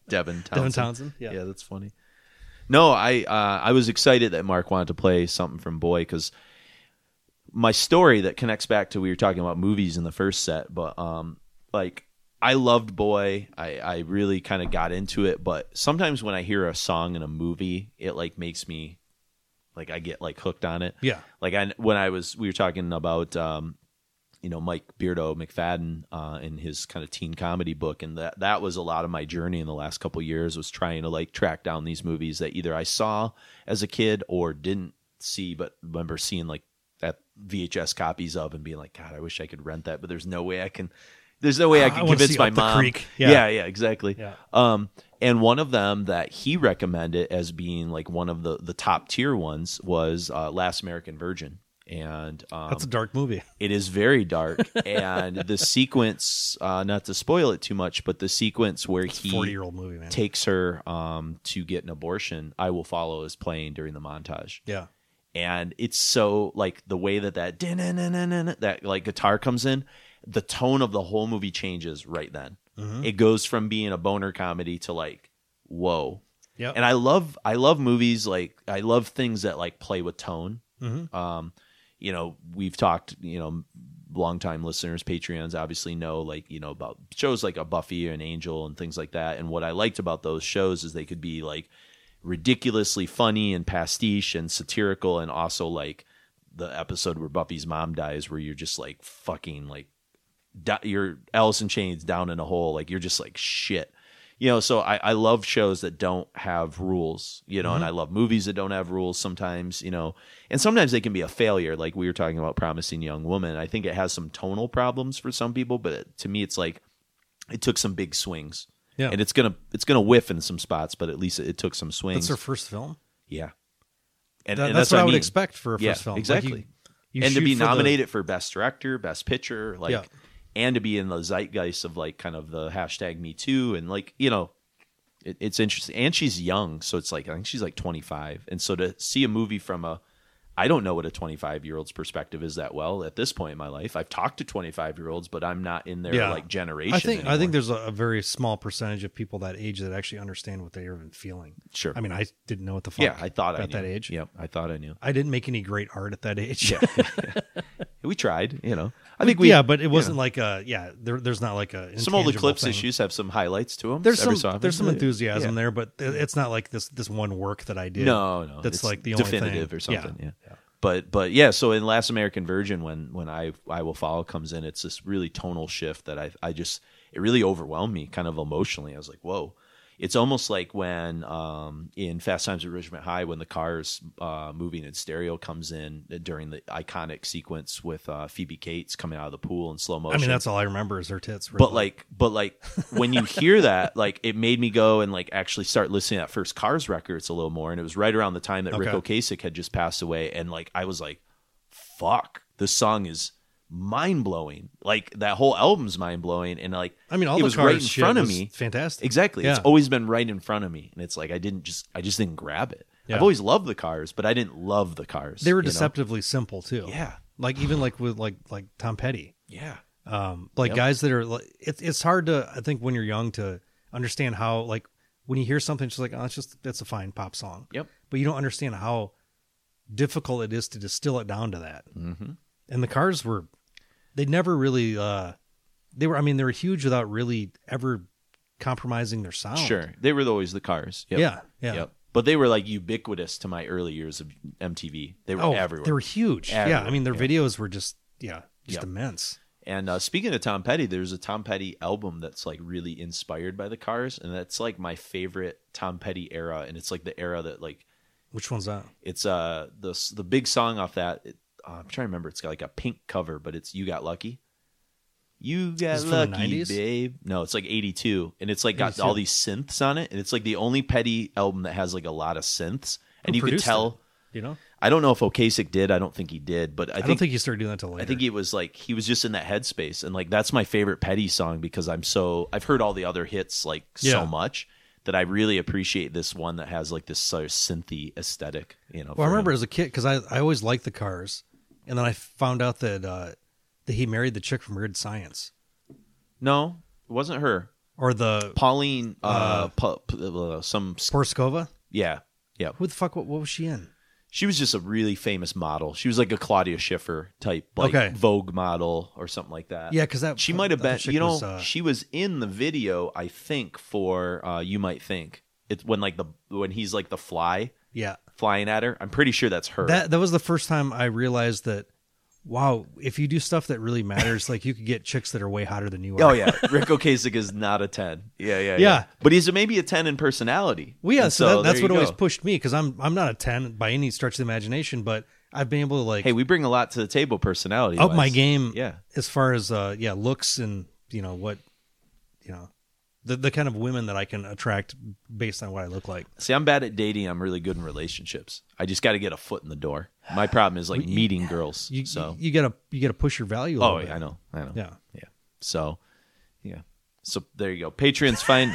Devin Townsend. Yeah, that's funny. No, I was excited that Mark wanted to play something from Boy, because my story that connects back to we were talking about movies in the first set, but I loved Boy. I really kind of got into it, but sometimes when I hear a song in a movie, it like makes me like I get like hooked on it. Yeah, like we were talking about Mike Beardo McFadden in his kind of teen comedy book. And that was a lot of my journey in the last couple of years, was trying to like track down these movies that either I saw as a kid or didn't see, but remember seeing like that VHS copies of and being like, God, I wish I could rent that, but there's no way I can convince my mom. Yeah, exactly. Yeah. And one of them that he recommended as being like one of the top tier ones was Last American Virgin. And that's a dark movie. It is very dark. And the sequence, not to spoil it too much, but the sequence where he 40-year-old movie, man, takes her to get an abortion, I Will Follow is playing during the montage. Yeah. And it's so like the way that like guitar comes in, the tone of the whole movie changes right then. Mm-hmm. It goes from being a boner comedy to like, whoa, Yeah. And I love movies like I love things that like play with tone. Mm-hmm. You know, we've talked, you know, longtime listeners, Patreons obviously know, like, you know, about shows like a Buffy or an Angel and things like that. And what I liked about those shows is they could be like ridiculously funny and pastiche and satirical, and also like the episode where Buffy's mom dies, where you're just like fucking like you're Alice in Chains down in a hole, like you're just like shit. You know, so I love shows that don't have rules, you know, mm-hmm. and I love movies that don't have rules sometimes, you know, and sometimes they can be a failure. Like we were talking about Promising Young Woman. I think it has some tonal problems for some people, but to me, it's like it took some big swings. Yeah. And it's gonna whiff in some spots, but at least it took some swings. That's her first film? Yeah. And that's what I would expect for a first film. Exactly. Like you and to be nominated for Best Director, Best Picture, like... Yeah. And to be in the zeitgeist of like kind of the #MeToo and like, you know, it's interesting. And she's young. So it's like, I think she's like 25. And so to see a movie from I don't know what a 25-year-old's perspective is that well at this point in my life. I've talked to 25-year-olds, but I'm not in their like generation. I think there's a very small percentage of people that age that actually understand what they're even feeling. Sure. I mean, I didn't know what the fuck. Yeah, I thought I knew. At that age. Yeah, I thought I knew. I didn't make any great art at that age. Yeah. We tried, you know. I think we but it wasn't like a there's not like a some old Eclipse thing. Issues have some highlights to them. There's some enthusiasm there, but it's not like this one work that I did. No, that's like the only definitive thing. Or something. Yeah. Yeah. But yeah, so in Last American Virgin, when I Will Follow comes in, it's this really tonal shift that it really overwhelmed me kind of emotionally. I was like, whoa. It's almost like when in Fast Times at Ridgemont High, when the cars moving in stereo comes in during the iconic sequence with Phoebe Cates coming out of the pool in slow motion. I mean, that's all I remember is her tits. Really. But like when you hear that, like it made me go and like actually start listening to that first Cars records a little more. And it was right around the time that Rick Ocasek had just passed away, and like I was like, "Fuck, this song is." Mind-blowing, like that whole album's mind-blowing, and like I mean all it was right in front of me. Fantastic. Exactly. Yeah. It's always been right in front of me, and it's like I just didn't grab it. Yeah. I've always loved the Cars, but I didn't love the Cars. They were deceptively simple too. Yeah, like even like with like Tom Petty. Yeah. Guys that are like, it's hard to, I think, when you're young to understand how, like, when you hear something, it's just like, oh, that's a fine pop song. Yep. But you don't understand how difficult it is to distill it down to that. Mm-hmm. And the Cars were. They never really, they were huge without really ever compromising their sound. Sure. They were always the Cars. Yep. Yeah. Yeah. Yep. But they were like ubiquitous to my early years of MTV. They were everywhere. They were huge. Everywhere. Yeah. I mean, their videos were just immense. And speaking of Tom Petty, there's a Tom Petty album that's like really inspired by the Cars. And that's like my favorite Tom Petty era. And it's like the era that like. Which one's that? It's the big song off that. I'm trying to remember. It's got like a pink cover, but it's "You Got Lucky." You got lucky, babe. No, it's like 82, and it's like got all these synths on it, and it's like the only Petty album that has like a lot of synths. And you could tell, you know, I don't know if Ocasek did. I don't think he did, but I don't think he started doing that till later. I think it was like he was just in that headspace, and like that's my favorite Petty song because I've heard all the other hits like so much. That I really appreciate this one that has like this sort of synthy aesthetic, you know. Well, I remember as a kid because I always liked the Cars, and then I found out that he married the chick from Weird Science. No, it wasn't her. Or the Pauline, some Porskova. Yeah. Who the fuck? What was she in? She was just a really famous model. She was like a Claudia Schiffer type, like Vogue model or something like that. Yeah, because she might have been. You know, she was in the video, I think, for "You Might Think." It's when he's like the fly, flying at her. I'm pretty sure that's her. That was the first time I realized that. Wow, if you do stuff that really matters, like you could get chicks that are way hotter than you are. Oh yeah, Rick Ocasek is not a 10. Yeah. But he's maybe a 10 in personality. Well, yeah, and so that's what always pushed me because I'm not a 10 by any stretch of the imagination, but I've been able to like. Hey, we bring a lot to the table, personality. Up my game, as far as looks and you know what, you know. The kind of women that I can attract based on what I look like. See, I'm bad at dating. I'm really good in relationships. I just got to get a foot in the door. My problem is like meeting girls. You gotta push your value a little bit. I know. Yeah. So there you go. Patrons, find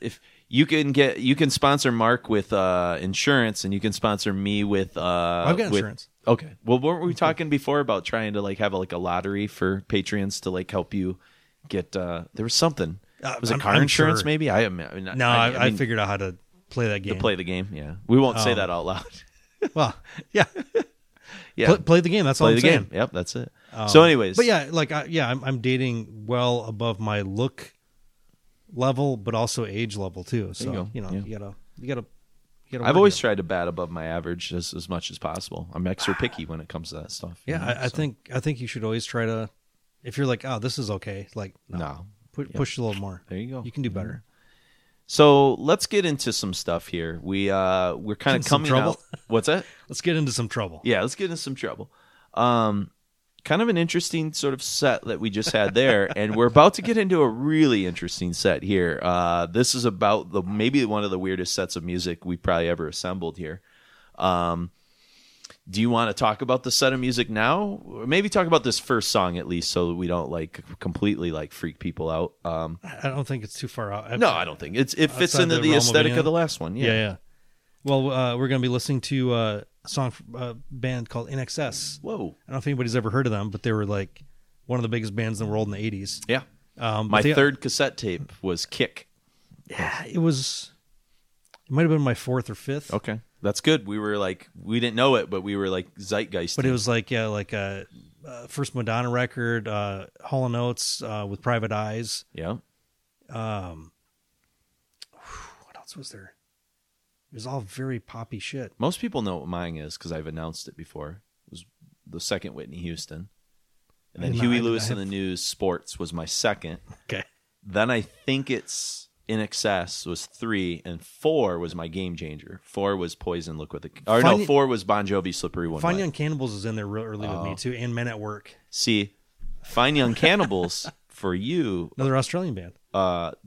if you can sponsor Mark with insurance, and you can sponsor me with. I've got insurance. Okay. Well, weren't we talking before about trying to like have a lottery for Patreons to like help you get? There was something. Was it car insurance? Maybe I figured out how to Play that game. To play the game, yeah. We won't say that out loud. Well, yeah. Yeah. Play the game, that's all I'm saying. Play the game, yep, that's it. So anyways. But yeah, like, I'm dating well above my look level, but also age level, too. So, you gotta I've always tried to bat above my average as much as possible. I'm extra picky when it comes to that stuff. Yeah, I think you should always try to, if you're like, oh, this is okay, like, no. Push a little more. There you go. You can do better. So let's get into some stuff here. We're kind of coming out. What's that? Let's get into some trouble. Yeah, let's get into some trouble. Kind of an interesting sort of set that we just had there, and we're about to get into a really interesting set here. This is about maybe one of the weirdest sets of music we've probably ever assembled here. Do you want to talk about the set of music now? Or maybe talk about this first song at least, so we don't completely freak people out. I don't think it's too far out. I don't think it fits into the aesthetic of the last one. Yeah, yeah. Well, we're going to be listening to a song from a band called INXS. Whoa! I don't know if anybody's ever heard of them, but they were like one of the biggest bands in the world in the '80s. Yeah. My third cassette tape was Kick. Yeah, it was. It might have been my fourth or fifth. Okay. That's good. We were we didn't know it, but we were zeitgeist. But it was first Madonna record, Hall & Oates with Private Eyes. Yeah. What else was there? It was all very poppy shit. Most people know what mine is because I've announced it before. It was the second Whitney Houston. And then Huey Lewis and the News Sports was my second. Okay. Then I think it's... INXS was 3, and 4 was my game changer. 4 was Poison, Look What the... Or 4 was Bon Jovi, Slippery One Wet. Fine Young Cannibals is in there real early with me, too, and Men at Work. See, Fine Young Cannibals, for you... Another Australian band.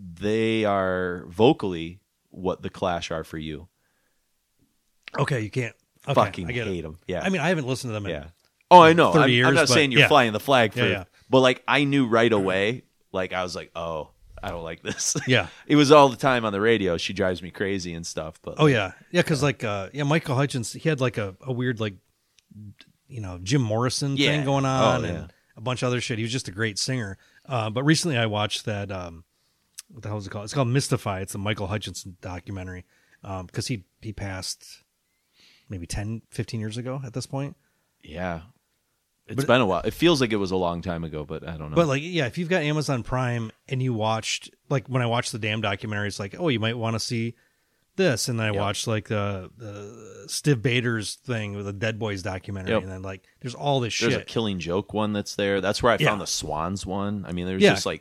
They are vocally what the Clash are for you. Okay, you can't... Okay, fucking hate them. Yeah. I mean, I haven't listened to them in 30 years. I'm not saying you're flying the flag for... Yeah. But, I knew right away, I was like, oh... I don't like this. Yeah. It was all the time on the radio. She drives me crazy and stuff. But Yeah, because Michael Hutchence, he had a weird Jim Morrison thing going on and a bunch of other shit. He was just a great singer. But recently I watched that what the hell was it called? It's called Mystify. It's a Michael Hutchence documentary. Because he passed maybe 10, 15 years ago at this point. Yeah. It's been a while. It feels like it was a long time ago, but I don't know. But if you've got Amazon Prime and you watched, when I watched the damn documentary, it's you might want to see this. And then I watched the Stiv Bader's thing with the Dead Boys documentary. Yep. And then there's all this shit. There's a Killing Joke one that's there. That's where I found the Swans one. I mean, there's just a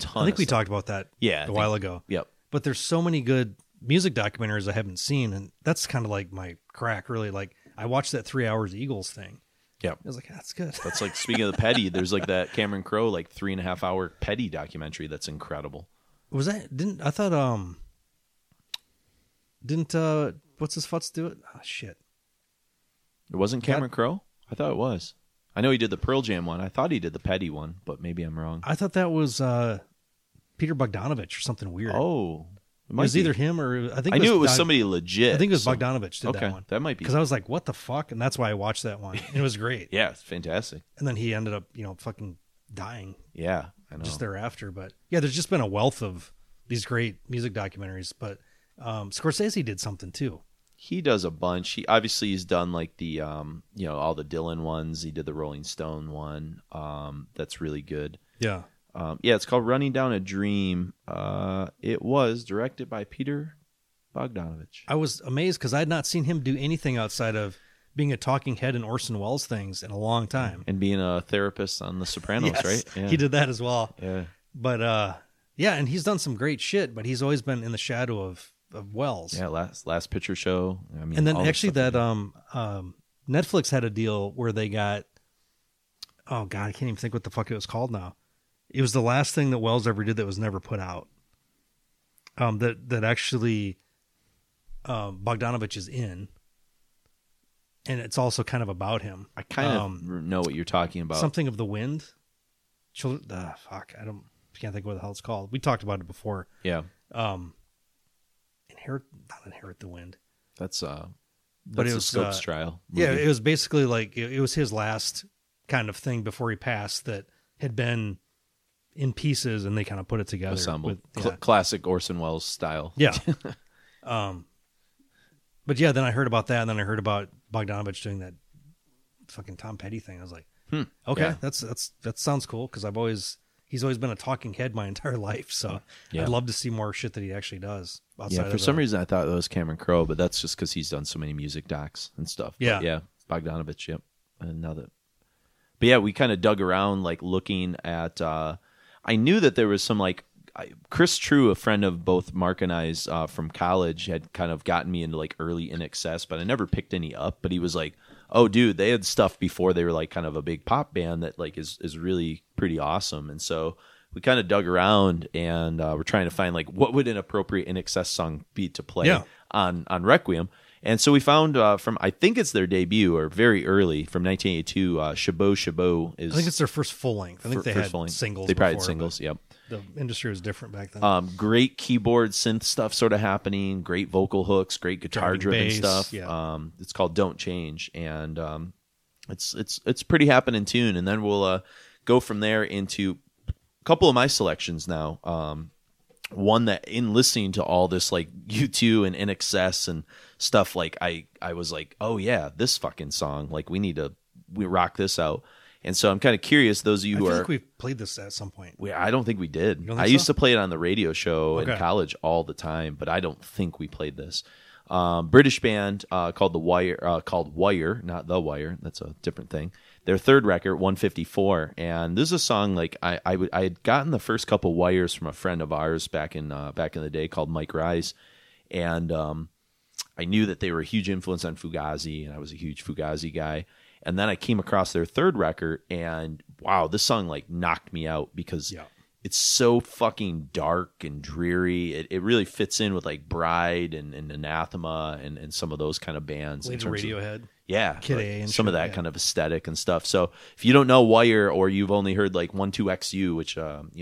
ton. I think we talked about that a while ago. Yep. But there's so many good music documentaries I haven't seen. And that's kind of my crack, really. I watched that 3 Hours Eagles thing. Yeah, I was that's good. That's speaking of the Petty, there's that Cameron Crowe 3.5 hour Petty documentary that's incredible. Was that didn't what's his futz do it? Oh shit! It wasn't Cameron Crowe. I thought it was. I know he did the Pearl Jam one. I thought he did the Petty one, but maybe I'm wrong. I thought that was Peter Bogdanovich or something weird. Oh, it was either him or I knew it was somebody legit. I think it was Bogdanovich did that one. That might be because I was like, "What the fuck?" And that's why I watched that one. And it was great. Yeah, it's fantastic. And then he ended up, fucking dying. Yeah, I know. Just thereafter, but yeah, there's just been a wealth of these great music documentaries. But Scorsese did something too. He does a bunch. He obviously he's done the all the Dylan ones. He did the Rolling Stone one. That's really good. Yeah. It's called Running Down a Dream. It was directed by Peter Bogdanovich. I was amazed because I had not seen him do anything outside of being a talking head in Orson Welles things in a long time. And being a therapist on The Sopranos, yes, right? Yeah. He did that as well. Yeah. But, and he's done some great shit, but he's always been in the shadow of Welles. Yeah, Last Picture Show. I mean, and then actually Netflix had a deal where they got, oh God, I can't even think what the fuck it was called now. It was the last thing that Welles ever did that was never put out. That actually Bogdanovich is in, and it's also kind of about him. I kind of know what you're talking about. Something of the Wind. I can't think of what the hell it's called. We talked about it before. Yeah. Inherit the Wind. That's a Scopes trial movie. Yeah, it was basically it was his last kind of thing before he passed that had been in pieces, and they kind of put it together. Assembled. Classic Orson Welles style. Yeah. But yeah, then I heard about that, and then I heard about Bogdanovich doing that fucking Tom Petty thing. I was like, okay, yeah. That sounds cool, because he's always been a talking head my entire life, so I'd love to see more shit that he actually does. Some reason I thought it was Cameron Crowe, but that's just because he's done so many music docs and stuff. Yeah. But yeah, Bogdanovich, yep. And now that... But yeah, we kind of dug around, like, looking at... I knew that there was some, like... Chris True, a friend of both Mark and I's from college, had kind of gotten me into, like, early In Excess, but I never picked any up. But he was like, oh, dude, they had stuff before they were, like, kind of a big pop band that, like, is really pretty awesome. And so we kind of dug around, and we're trying to find, like, what would an appropriate In Excess song be to play on Requiem. And so we found from, I think it's their debut or very early, from 1982, Chabot Chabot is... I think it's their first full-length. I think they had singles. They probably had singles, yep. The industry was different back then. Great keyboard synth stuff sort of happening, great vocal hooks, great guitar-driven stuff. Yeah. It's called Don't Change, and it's pretty happening tune. And then we'll go from there into a couple of my selections now. One that, in listening to all this, like, U2 and INXS and stuff, like, I was like, oh yeah, this fucking song, like, we rock this out. And so I'm kind of curious, those of you who I think we've played this at some point. I don't think we did. I used to play it on the radio show in college all the time, but I don't think we played this. British band called Wire, not The Wire. That's a different thing. Their third record, 154. And this is a song, like, I had gotten the first couple Wires from a friend of ours back in the day called Mike Rise. And I knew that they were a huge influence on Fugazi, and I was a huge Fugazi guy. And then I came across their third record, and wow, this song, like, knocked me out, because it's so fucking dark and dreary. It really fits in with, like, Bride and Anathema and some of those kind of bands. Later Radiohead. Yeah. Kid A and some of that kind of aesthetic and stuff. So if you don't know Wire, or you've only heard, like, 12XU, which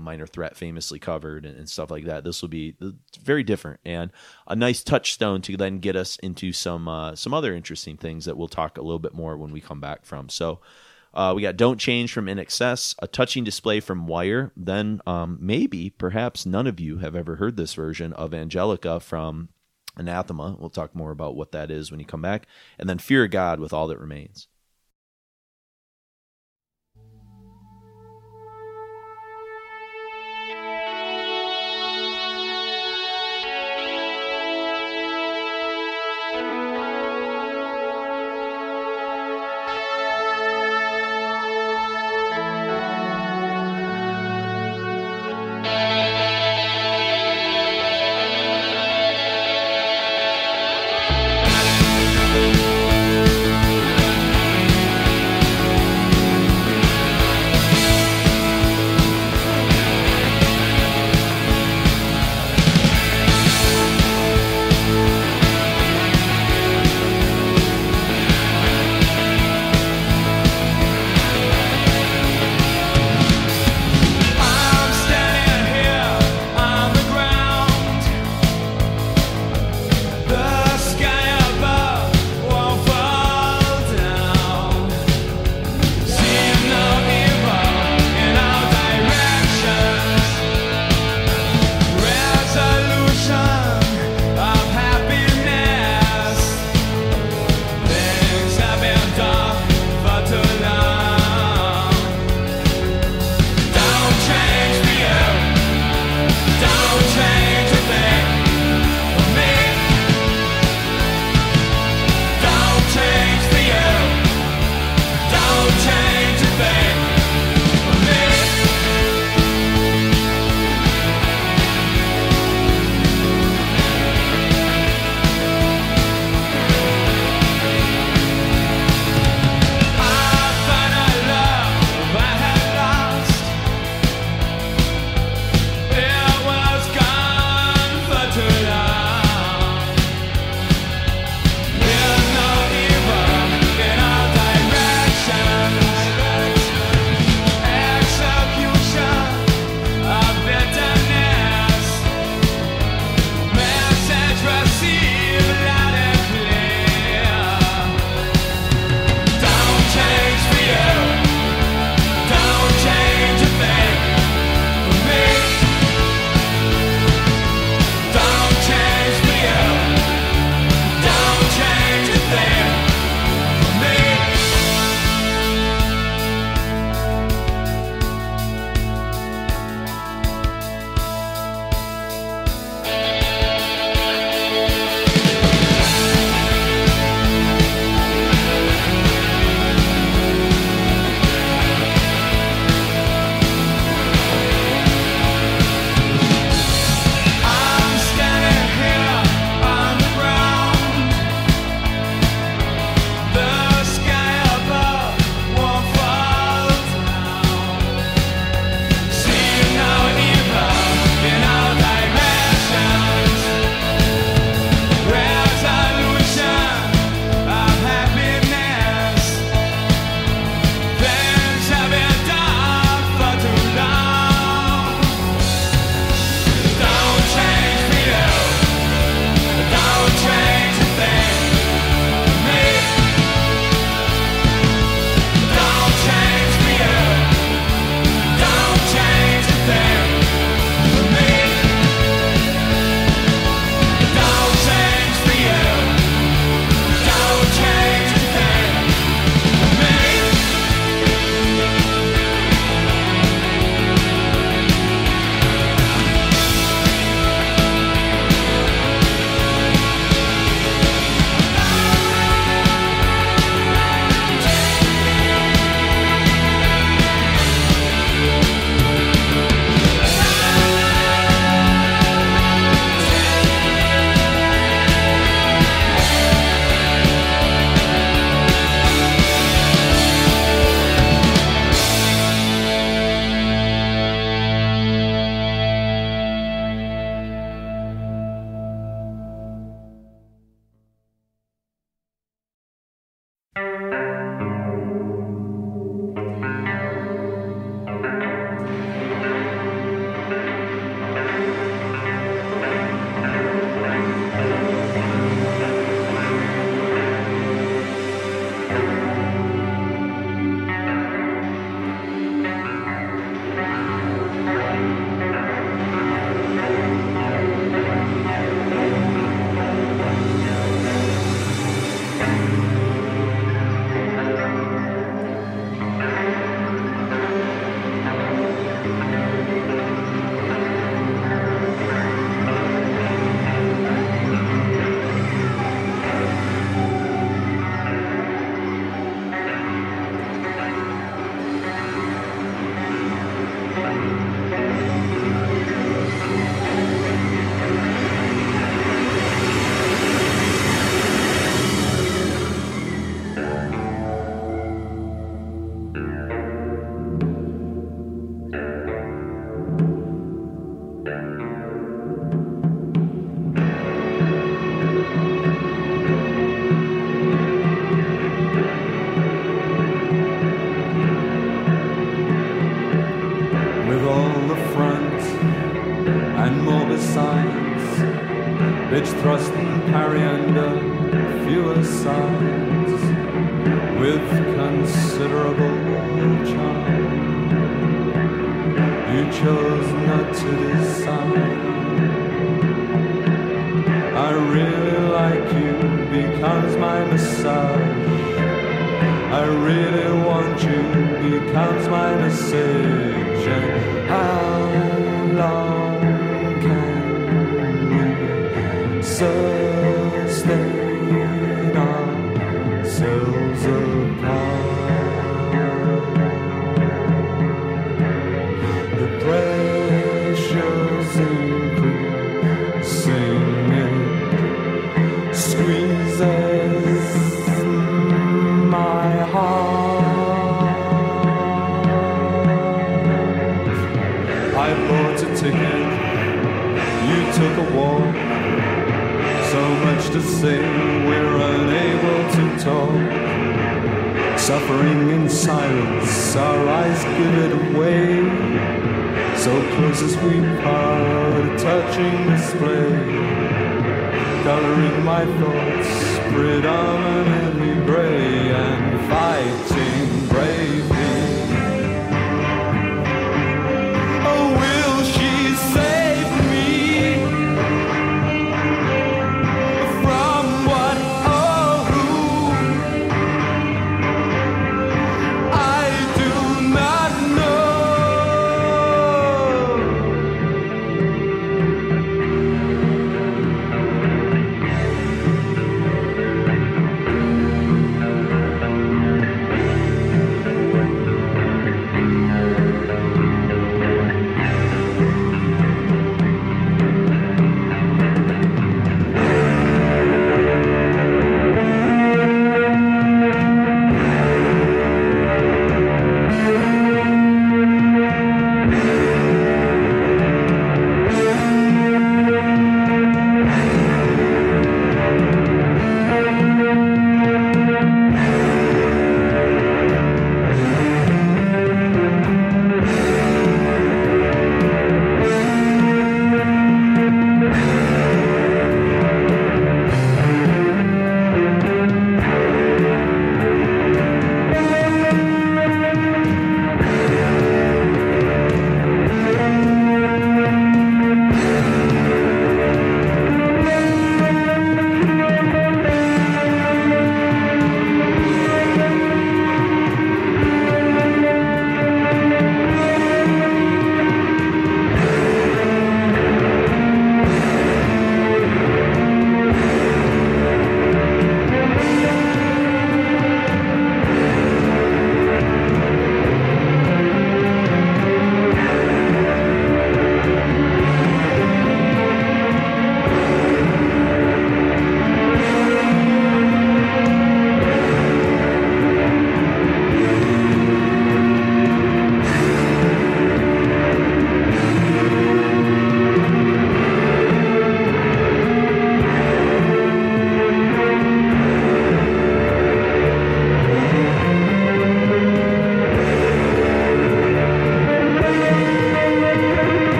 Minor Threat famously covered and stuff like that, this will be very different and a nice touchstone to then get us into some other interesting things that we'll talk a little bit more when we come back from. So we got Don't Change from INXS, A Touching Display from Wire, then maybe, perhaps none of you have ever heard this version of Angelica from Anathema. We'll talk more about what that is when you come back. And then Fear of God with All That Remains.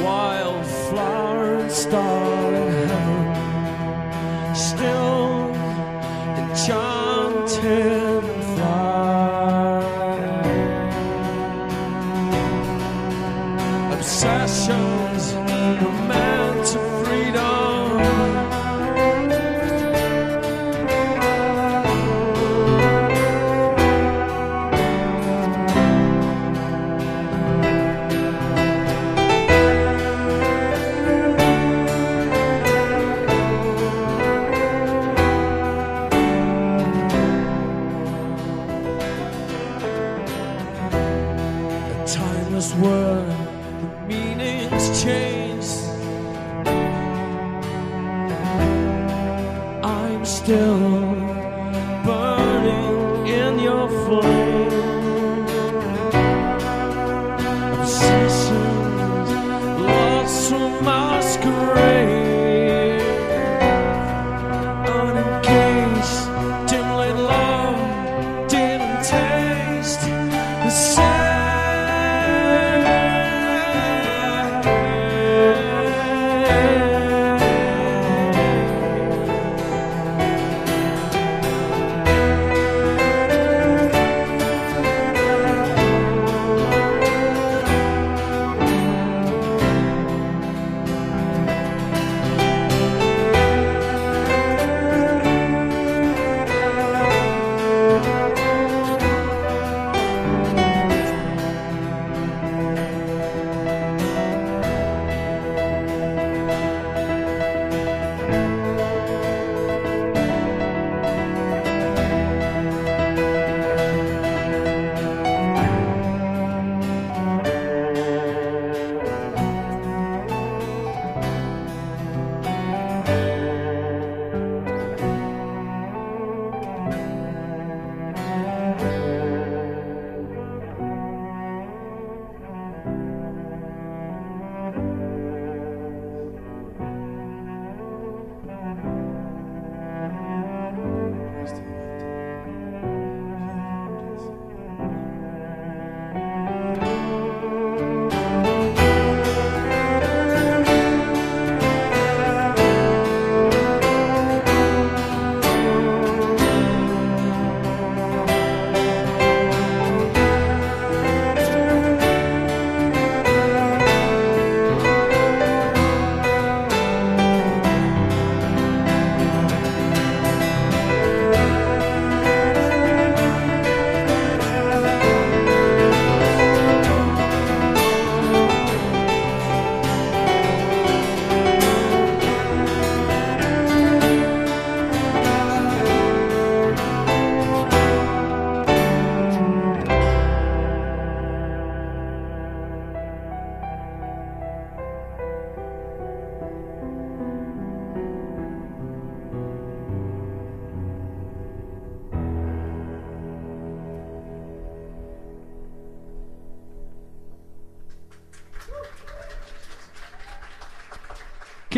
Wildflower star in heaven, still enchanted and fly. Obsessions, the man to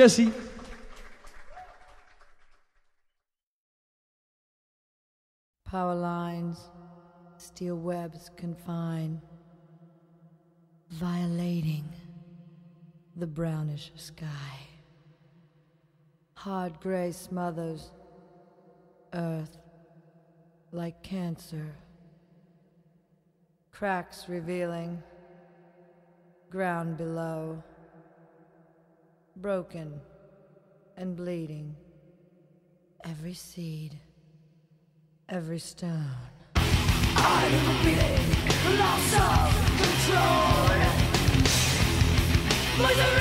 Jesse. Power lines, steel webs confine, violating the brownish sky. Hard gray smothers earth like cancer, cracks revealing ground below. Broken and bleeding, every seed, every stone. I'm feeling loss of control.